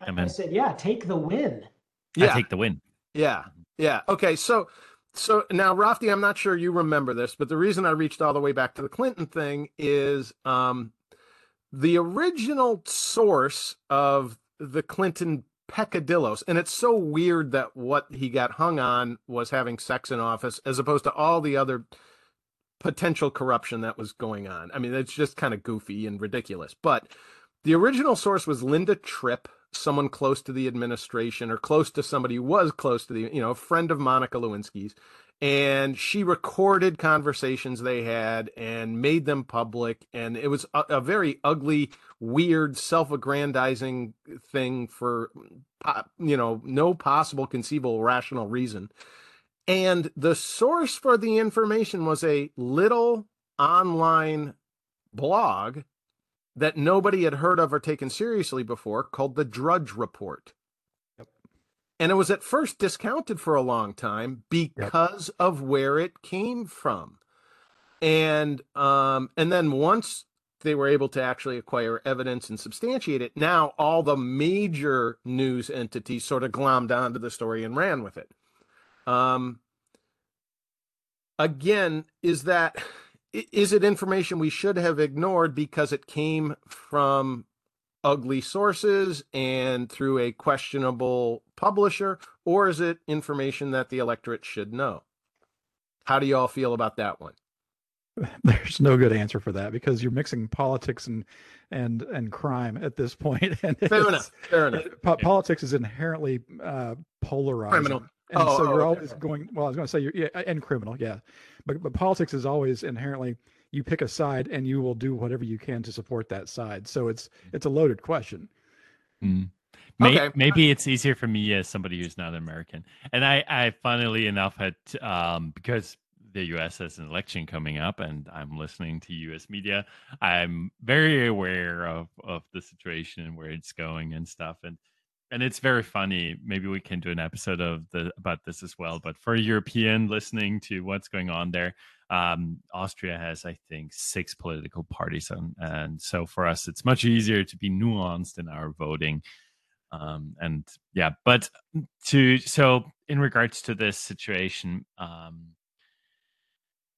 I, I said, yeah, take the win. Yeah, I take the win. Yeah, yeah. Okay, so... So now, Rafti, I'm not sure you remember this, but the reason I reached all the way back to the Clinton thing is um, the original source of the Clinton peccadillos. And it's so weird that what he got hung on was having sex in office as opposed to all the other potential corruption that was going on. I mean, it's just kind of goofy and ridiculous. But the original source was Linda Tripp, someone close to the administration or close to somebody who was close to the, you know, a friend of Monica Lewinsky's. And she recorded conversations they had and made them public. And it was a, a very ugly, weird, self-aggrandizing thing for, you know, no possible conceivable rational reason. And the source for the information was a little online blog that nobody had heard of or taken seriously before, called the Drudge Report. Yep. And it was at first discounted for a long time because yep. of where it came from. And um, and then once they were able to actually acquire evidence and substantiate it, now all the major news entities sort of glommed onto the story and ran with it. Um, again, is that... Is it information we should have ignored because it came from ugly sources and through a questionable publisher, or is it information that the electorate should know? How do you all feel about that one? There's no good answer for that because you're mixing politics and and and crime at this point. And fair enough. Fair enough. Po politics is inherently uh, polarized. Criminal. And oh, so you're oh, always okay. going, well, I was going to say, you're, yeah, and criminal, yeah. But, but politics is always inherently, you pick a side and you will do whatever you can to support that side. So it's it's a loaded question. Mm. Maybe, okay. maybe it's easier for me as somebody who's not American. And I, I funnily enough, had um, because the U S has an election coming up and I'm listening to U S media, I'm very aware of, of the situation and where it's going and stuff. And And it's very funny. Maybe we can do an episode of the about this as well. But for a European listening to what's going on there, um, Austria has, I think, six political parties, and, and so for us, it's much easier to be nuanced in our voting. Um, and yeah, but to so in regards to this situation, um,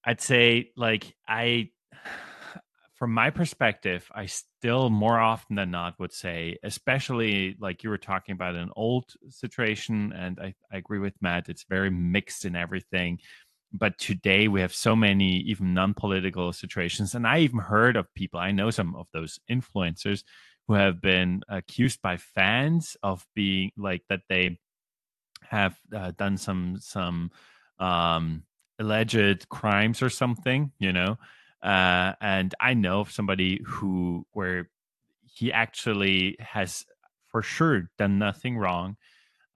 I'd say like I. From my perspective, I still more often than not would say, especially like you were talking about an old situation, and I, I agree with Matt, it's very mixed in everything. But today we have so many even non-political situations. And I even heard of people, I know some of those influencers who have been accused by fans of being like that they have uh, done some, some um, alleged crimes or something, you know. Uh, and I know of somebody who, where he actually has for sure done nothing wrong,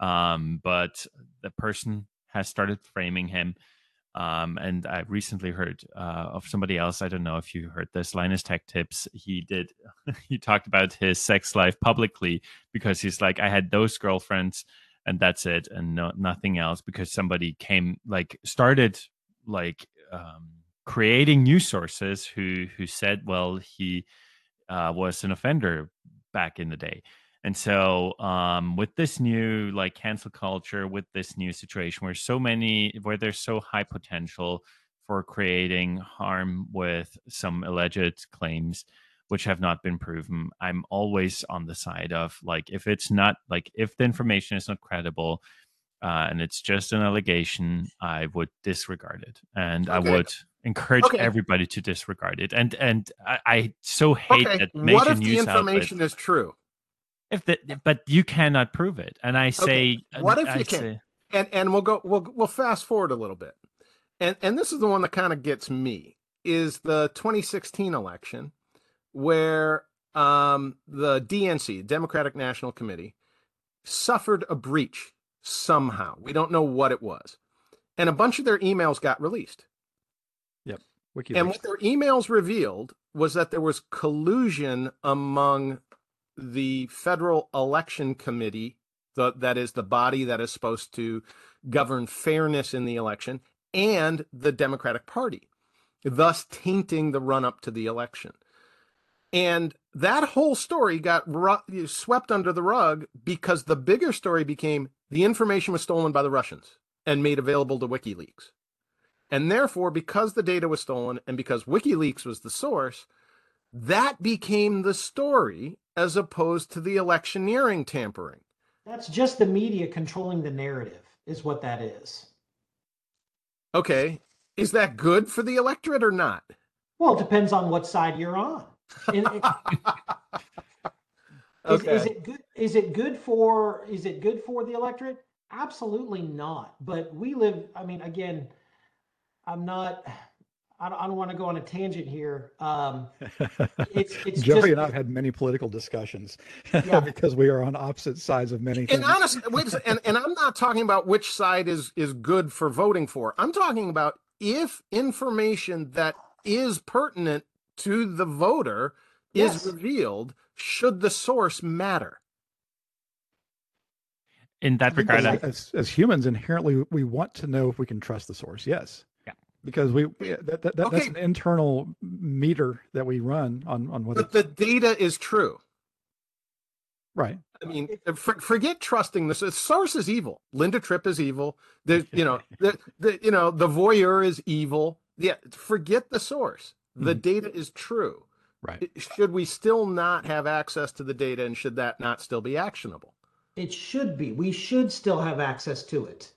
um, but the person has started framing him. Um, and I recently heard uh, of somebody else. I don't know if you heard this, Linus Tech Tips. He did. He talked about his sex life publicly because he's like, I had those girlfriends, and that's it, and no, nothing else. Because somebody came, like, started, like. Um, creating new sources who who said, well, he uh, was an offender back in the day. And so um, with this new like cancel culture, with this new situation where so many, where there's so high potential for creating harm with some alleged claims, which have not been proven, I'm always on the side of like, if it's not like, if the information is not credible uh, and it's just an allegation, I would disregard it. And okay. I would... encourage okay. everybody to disregard it. And and I, I so hate okay. that major what if news the information outlets, is true? If the, but you cannot prove it. And I say okay. what if I you say, can? And and we'll go we'll we'll fast forward a little bit. And and this is the one that kind of gets me. is the twenty sixteen election where um, the D N C, Democratic National Committee, suffered a breach somehow. We don't know what it was. And a bunch of their emails got released. Yep. WikiLeaks. And what their emails revealed was that there was collusion among the Federal Election Committee, the, that is the body that is supposed to govern fairness in the election, and the Democratic Party, thus tainting the run-up to the election. And that whole story got ru- swept under the rug because the bigger story became the information was stolen by the Russians and made available to WikiLeaks. And therefore, because the data was stolen and because WikiLeaks was the source, that became the story as opposed to the electioneering tampering. That's just the media controlling the narrative is what that is. Okay. Is that good for the electorate or not? Well, it depends on what side you're on. Is, okay. is, is it good? Is it good for, is it good for the electorate? Absolutely not. But we live, I mean, again, I'm not, I don't, I don't want to go on a tangent here. Um, it's, it's Joey just, and I've had many political discussions yeah. because we are on opposite sides of many things. And honestly, wait a second, and, and I'm not talking about which side is, is good for voting for. I'm talking about if information that is pertinent to the voter yes. is revealed, should the source matter? In that regard, as, as, as humans, inherently, we want to know if we can trust the source. Yes. Because we, we that, that, that okay. that's an internal meter that we run on, on what But the data is true. Right. I mean, for, forget trusting this. The source is evil. Linda Tripp is evil. The, you know, the, the, you know, the voyeur is evil. Yeah. Forget the source. The mm-hmm. data is true. Right. Should we still not have access to the data, and should that not still be actionable? It should be. We should still have access to it.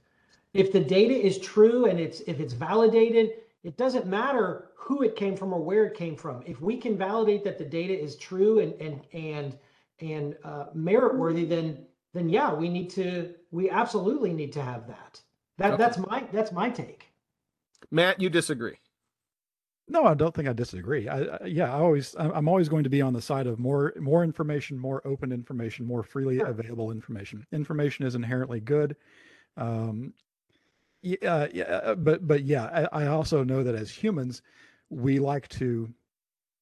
If the data is true and it's if it's validated, it doesn't matter who it came from or where it came from. If we can validate that the data is true and and and and uh, merit worthy, then then yeah, we need to we absolutely need to have that. That okay. that's my that's my take. Matt, you disagree? No, I don't think I disagree. I, I yeah, I always I'm always going to be on the side of more more information, more open information, more freely sure. available information. Information is inherently good. Um, Yeah, yeah, but but yeah, I, I also know that as humans, we like to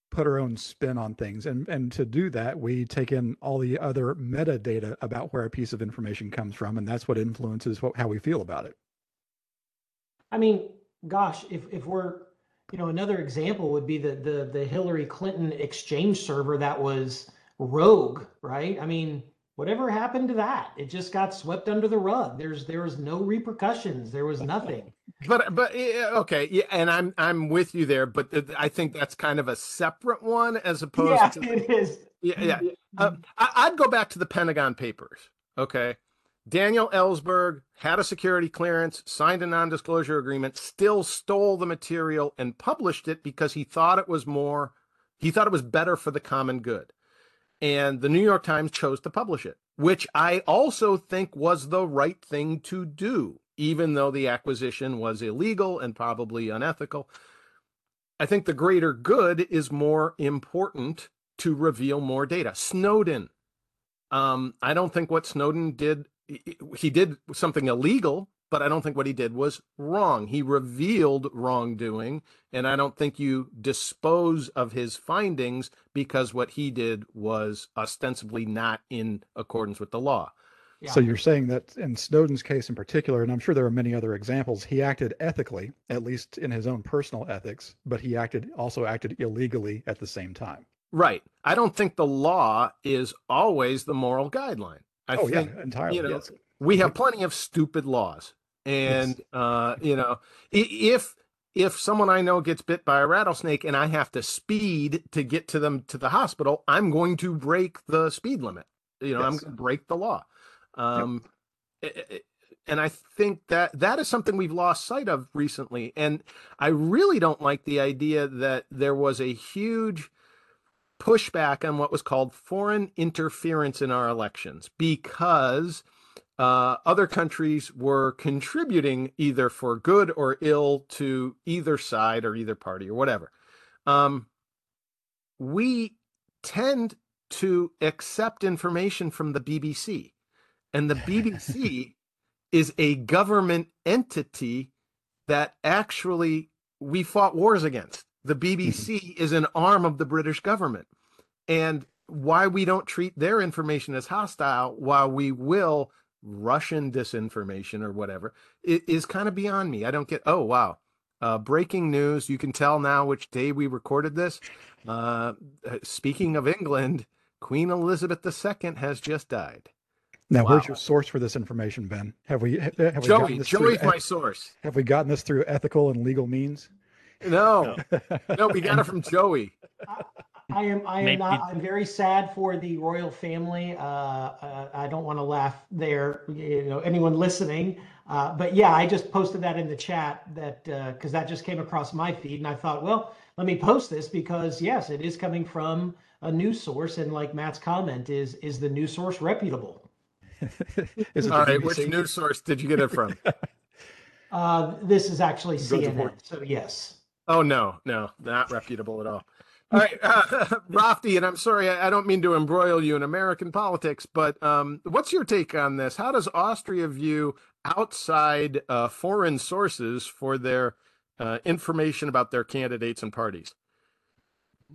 put our own spin on things, and and to do that, we take in all the other metadata about where a piece of information comes from, and that's what influences what, how we feel about it. I mean, gosh, if if we're, you know, another example would be the the the Hillary Clinton exchange server that was rogue, right? I mean. Whatever happened to that? It just got swept under the rug. There's there was no repercussions. There was nothing. But but okay, yeah, and I'm I'm with you there. But th- I think that's kind of a separate one as opposed. Yeah, to... it is. Yeah, yeah. Uh, I, I'd go back to the Pentagon Papers. Okay, Daniel Ellsberg had a security clearance, signed a non-disclosure agreement, still stole the material and published it because he thought it was more. He thought it was better for the common good. And the New York Times chose to publish it, which I also think was the right thing to do, even though the acquisition was illegal and probably unethical. I think the greater good is more important to reveal more data. Snowden. Um, I don't think what Snowden did, he did something illegal, but I don't think what he did was wrong. He revealed wrongdoing, and I don't think you dispose of his findings because what he did was ostensibly not in accordance with the law. Yeah. So you're saying that in Snowden's case in particular, and I'm sure there are many other examples, he acted ethically, at least in his own personal ethics, but he acted also acted illegally at the same time. Right. I don't think the law is always the moral guideline. I oh, think, yeah, entirely. You know, yes. We have plenty of stupid laws. And, yes. uh, you know, if if someone I know gets bit by a rattlesnake and I have to speed to get to them to the hospital, I'm going to break the speed limit. You know, yes. I'm going to break the law. Um, yep. it, it, and I think that that is something we've lost sight of recently. And I really don't like the idea that there was a huge pushback on what was called foreign interference in our elections because Uh, other countries were contributing either for good or ill to either side or either party or whatever. Um, we tend to accept information from the B B C, and the B B C is a government entity that actually we fought wars against. The B B C is an arm of the British government, and why we don't treat their information as hostile while we will Russian disinformation or whatever it is kind of beyond me. I don't get, oh, wow. Uh, breaking news. You can tell now which day we recorded this. Uh, speaking of England, Queen Elizabeth the Second has just died. Now, wow. Where's your source for this information, Ben? Have we, have, have Joey, we gotten this Joey's through, my source. Have we gotten this through ethical and legal means? No, no, we got it from Joey. I, I am, I am Maybe. not, I'm very sad for the royal family. Uh, uh, I don't want to laugh there, you know, anyone listening. Uh, but yeah, I just posted that in the chat that, uh, cause that just came across my feed and I thought, well, let me post this because yes, it is coming from a news source. And like Matt's comment is, is the news source reputable? Is it All right, which news source did you get it from? uh, this is actually C N N, so yes. Oh, no, no, not reputable at all. All right, uh, Rafti, and I'm sorry, I don't mean to embroil you in American politics, but um, what's your take on this? How does Austria view outside uh, foreign sources for their uh, information about their candidates and parties?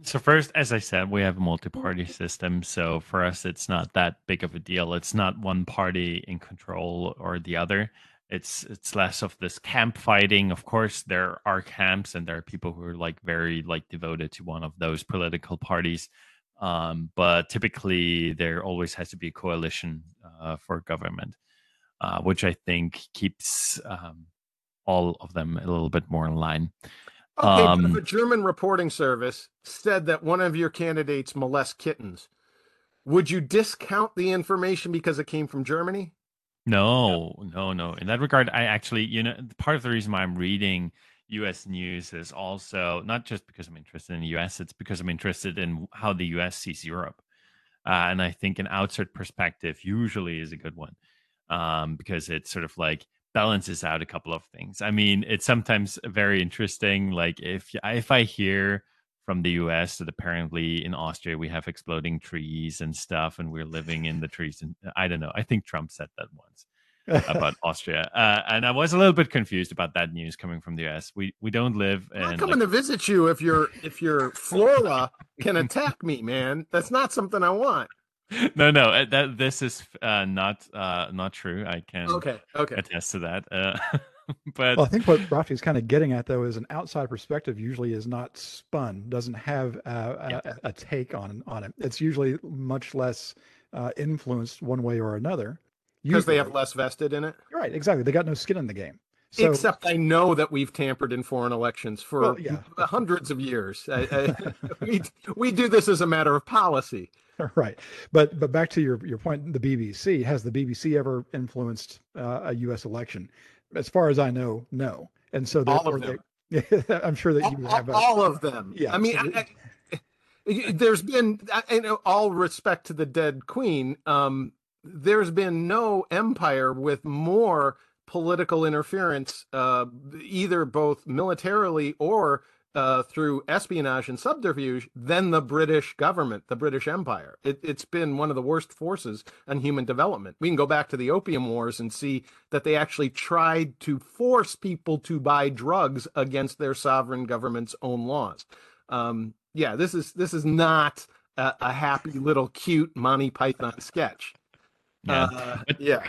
So first, as I said, we have a multi-party system. So for us, it's not that big of a deal. It's not one party in control or the other. It's it's less of this camp fighting. Of course, there are camps and there are people who are like very like devoted to one of those political parties. Um, but typically, there always has to be a coalition uh, for government, uh, which I think keeps um, all of them a little bit more in line. Okay, um, but if a German reporting service said that one of your candidates molests kittens, would you discount the information because it came from Germany? No, yeah. no, no. In that regard, I actually, you know, part of the reason why I'm reading U S news is also not just because I'm interested in the U S, it's because I'm interested in how the U S sees Europe. Uh, and I think an outside perspective usually is a good one um, because it's sort of like, balances out a couple of things. I mean, it's sometimes very interesting. Like if if I hear from the U S that apparently in Austria we have exploding trees and stuff, and we're living in the trees. And I don't know. I think Trump said that once about Austria, uh, and I was a little bit confused about that news coming from the U S. We we don't live. In, I'm coming like, to visit you if your if your flora can attack me, man. That's not something I want. No, no, that this is uh, not uh, not true. I can okay, okay. attest to that. Uh, but well, I think what Rafi's kind of getting at though is an outside perspective usually is not spun, doesn't have uh, yeah. a, a take on on it. It's usually much less uh, influenced one way or another because they have less vested in it. Right, exactly. They got no skin in the game. So, except I know that we've tampered in foreign elections for well, yeah. hundreds of years. I, I, we we do this as a matter of policy. Right. But but back to your, your point, the B B C, has the B B C ever influenced uh, a U S election? As far as I know, no. And so all of them. They, I'm sure that all, you have. A, all of them. Yeah. I mean, I, I, there's been, in all respect to the dead queen, um, there's been no empire with more political interference, uh, either both militarily or Uh, through espionage and subterfuge than the British government, the British Empire. It, it's been one of the worst forces on human development. We can go back to the Opium Wars and see that they actually tried to force people to buy drugs against their sovereign government's own laws. Um, yeah, this is this is not a, a happy little cute Monty Python sketch. Yeah. Uh, yeah.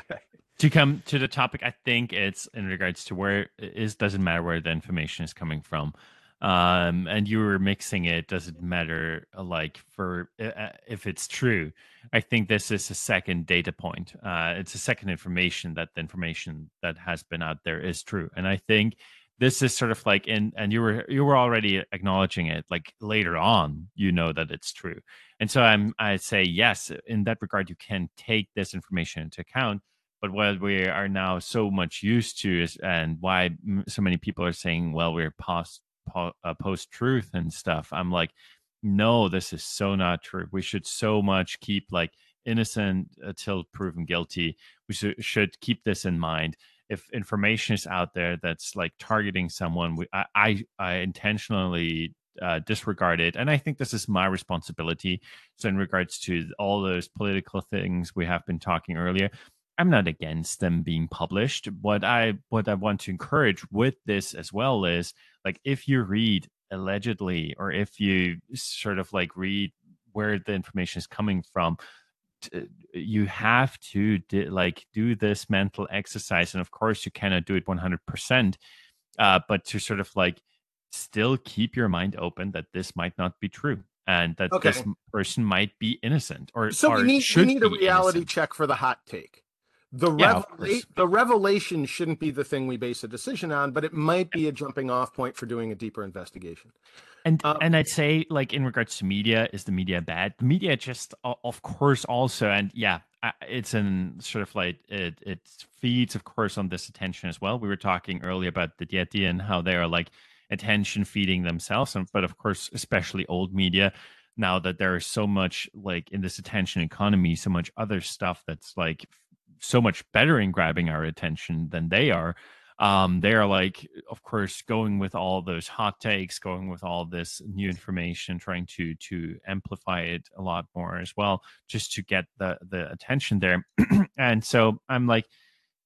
To come to the topic, I think it's in regards to where it is, doesn't matter where the information is coming from. Um, and you were mixing it, doesn't matter, like, for uh, if it's true. I think this is a second data point. Uh, it's a second information that the information that has been out there is true. And I think this is sort of like, in, and you were you were already acknowledging it, like, later on, you know that it's true. And so I'm, I say, yes, in that regard, you can take this information into account. But what we are now so much used to is, and why so many people are saying, well, we're past post-truth and stuff. I'm like, no, this is so not true. We should so much keep like innocent until proven guilty. We sh should keep this in mind. If information is out there that's like targeting someone, we, I, I, I intentionally uh, disregard it. And I think this is my responsibility. So in regards to all those political things we have been talking earlier, I'm not against them being published. What I, what I want to encourage with this as well is, like, if you read allegedly, or if you sort of like read where the information is coming from, you have to like do this mental exercise. And of course you cannot do it one hundred percent, uh, but to sort of like still keep your mind open that this might not be true. And that okay. this person might be innocent, or so we need, we need a reality innocent. check for the hot take. The, yeah, revela the revelation shouldn't be the thing we base a decision on, but it might be a jumping off point for doing a deeper investigation. And um, and I'd say, like, in regards to media, is the media bad? The media just, of course, also, and yeah, it's an sort of like it it feeds, of course, on this attention as well. We were talking earlier about the Dyeti and how they are like attention feeding themselves, and but of course especially old media, now that there is so much like in this attention economy, so much other stuff that's like so much better in grabbing our attention than they are. Um they are like, of course, going with all those hot takes, going with all this new information, trying to to amplify it a lot more as well, just to get the the attention there. And so I'm like,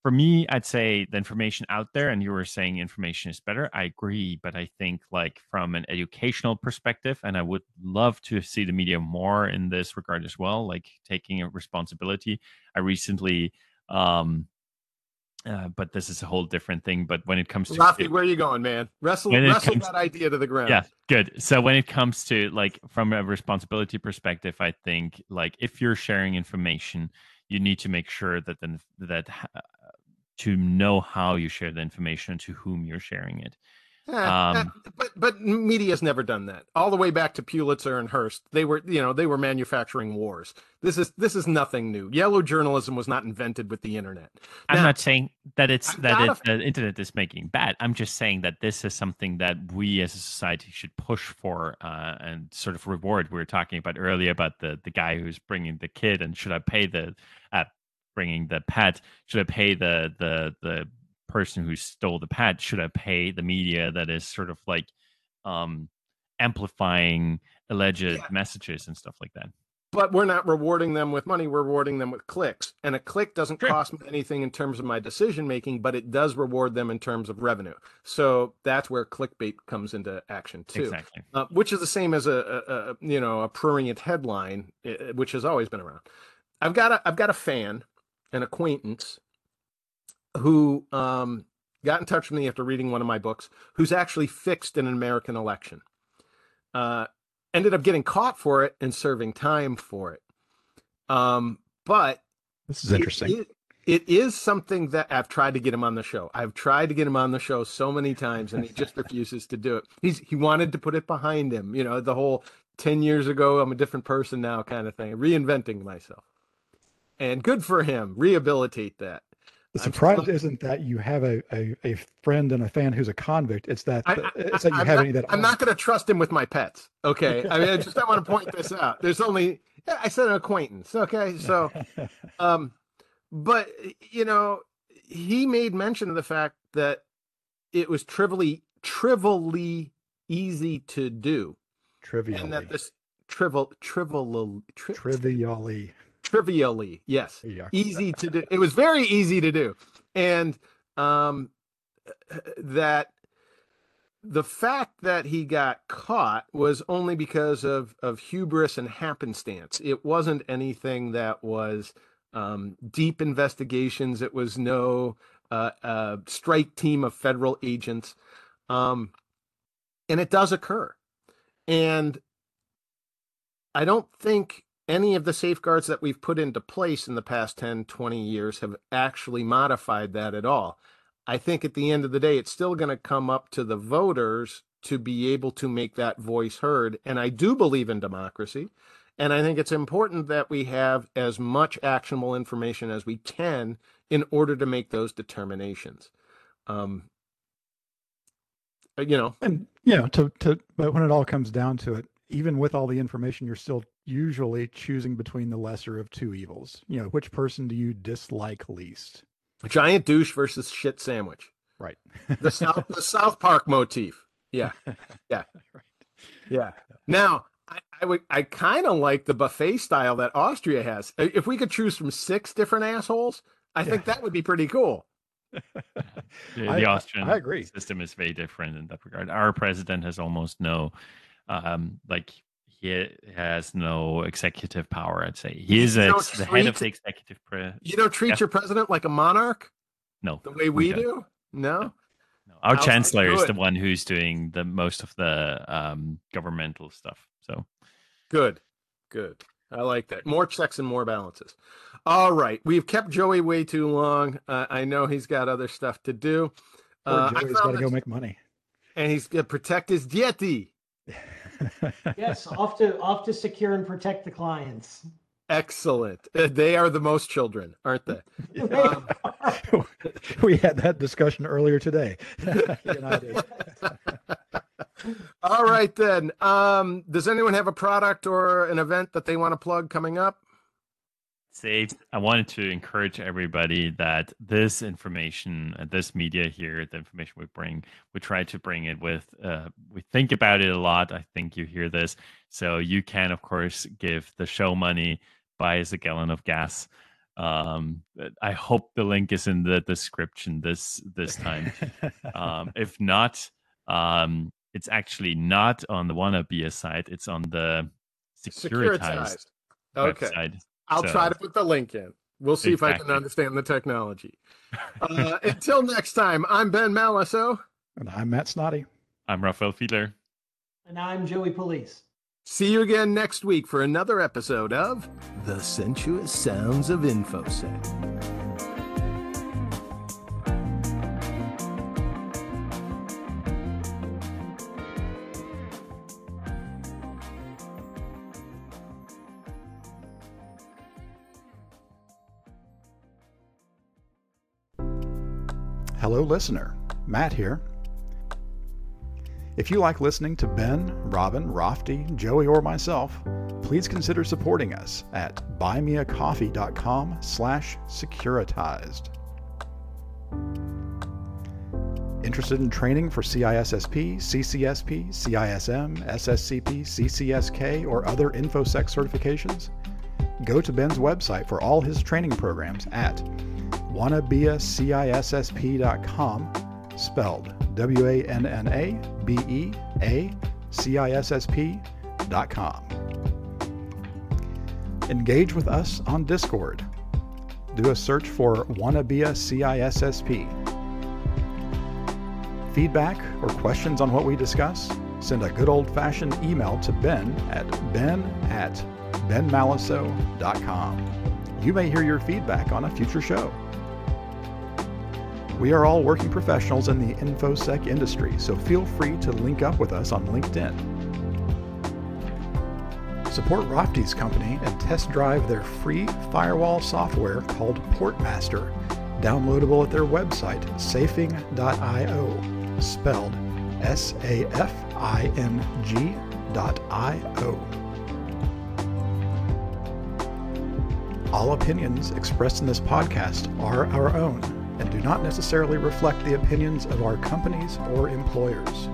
for me, I'd say the information out there, and you were saying information is better. I agree, but I think like from an educational perspective, and I would love to see the media more in this regard as well, like taking a responsibility. I recently, um, uh, but this is a whole different thing. But when it comes to Rafi, where are you going, man? Wrestle, wrestle that idea to the ground. Yeah, good. So when it comes to like from a responsibility perspective, I think like if you're sharing information, you need to make sure that then that. Uh, to know how you share the information, to whom you're sharing it. Yeah, um, but but media's never done that. All the way back to Pulitzer and Hearst, they were you know they were manufacturing wars. This is this is nothing new. Yellow journalism was not invented with the internet. Now, I'm not saying that it's I'm that it, the internet is making bad. I'm just saying that this is something that we as a society should push for uh, and sort of reward. We were talking about earlier about the the guy who's bringing the kid, and should I pay the uh, bringing the pet, should I pay the the the person who stole the pet, should I pay the media that is sort of like um amplifying alleged yeah. messages and stuff like that? But we're not rewarding them with money, we're rewarding them with clicks, and a click doesn't sure. cost me anything in terms of my decision making, but it does reward them in terms of revenue. So that's where clickbait comes into action too. Exactly. Uh, which is the same as a, a, a you know a prurient headline, which has always been around. I've got a I've got a fan, an acquaintance, who um, got in touch with me after reading one of my books, who's actually fixed in an American election. Uh, ended up getting caught for it and serving time for it. Um, but this is interesting. It, it, it is something that I've tried to get him on the show. I've tried to get him on the show so many times, and he just refuses to do it. He's, he wanted to put it behind him, you know, the whole ten years ago, I'm a different person now kind of thing, reinventing myself. And good for him. Rehabilitate that. The surprise still... isn't that you have a, a a friend and a fan who's a convict. It's that I, I, it's that you I'm have not, any that. I'm not going to trust him with my pets. Okay, I mean, I just I want to point this out. There's only I said an acquaintance. Okay, so, um, but you know, he made mention of the fact that it was trivially trivially easy to do, trivially, and that this trivial trivial tri trivially. Trivially, yes, yeah. easy to do. It was very easy to do. And um, that the fact that he got caught was only because of, of hubris and happenstance. It wasn't anything that was um, deep investigations. It was no uh, uh, strike team of federal agents. Um, and it does occur. And I don't think any of the safeguards that we've put into place in the past ten, twenty years have actually modified that at all. I think at the end of the day, it's still going to come up to the voters to be able to make that voice heard. And I do believe in democracy. And I think it's important that we have as much actionable information as we can in order to make those determinations. Um, you know, and, you know, to, to, but when it all comes down to it, even with all the information, you're still usually choosing between the lesser of two evils. You know, which person do you dislike least? Giant douche versus shit sandwich. Right. The South, the South Park motif. Yeah. Yeah. Right. Yeah. Now, I, I would, I kind of like the buffet style that Austria has. If we could choose from six different assholes, I yeah. think that would be pretty cool. the, the Austrian I, I agree. system is very different in that regard. Our president has almost no, um, like he has no executive power. I'd say he is a, the head of the executive. Pre- you don't treat yeah. your president like a monarch. No, the way we, we do. No, no. no. Our How chancellor is the one who's doing the most of the um, governmental stuff. So good, good. I like that. More checks and more balances. All right. We've kept Joey way too long. Uh, I know he's got other stuff to do. Uh, Joey's got to go make money. And he's going to protect his Dyeti. Yes. Off to, off to secure and protect the clients. Excellent. Uh, they are the most children, aren't they? Um, we had that discussion earlier today. All right, then. Um, does anyone have a product or an event that they want to plug coming up? Say, I wanted to encourage everybody that this information, this media here, the information we bring, we try to bring it with, uh, we think about it a lot. I think you hear this. So you can, of course, give the show money, buy us a gallon of gas. Um, I hope the link is in the description this, this time. um, if not, um, it's actually not on the Wannabe site. It's on the Securitized, Securitized. website. Okay. I'll so, try to put the link in. We'll see exactly. if I can understand the technology. Uh, until next time, I'm Ben Malisow. And I'm Matt Snoddy. I'm Raphael Fiedler. And I'm Joey Police. See you again next week for another episode of The Sensuous Sounds of Infosec. Hello, listener. Matt here. If you like listening to Ben, Robin, Rofty, Joey, or myself, please consider supporting us at buymeacoffee.com slash securitized. Interested in training for C I S S P, C C S P, C I S M, S S C P, C C S K, or other InfoSec certifications? Go to Ben's website for all his training programs at wannabeaCISSP dot com, spelled W A N N A B E A C I S S P dot com. Engage with us on Discord. Do a search for WannabeaCISSP. Feedback or questions on what we discuss? Send a good old-fashioned email to Ben at ben at benmalisow.com. You may hear your feedback on a future show. We are all working professionals in the InfoSec industry, so feel free to link up with us on LinkedIn. Support Rofty's company and test drive their free firewall software called Portmaster, downloadable at their website, safing dot io, spelled S A F I N G dot I O. All opinions expressed in this podcast are our own and do not necessarily reflect the opinions of our companies or employers.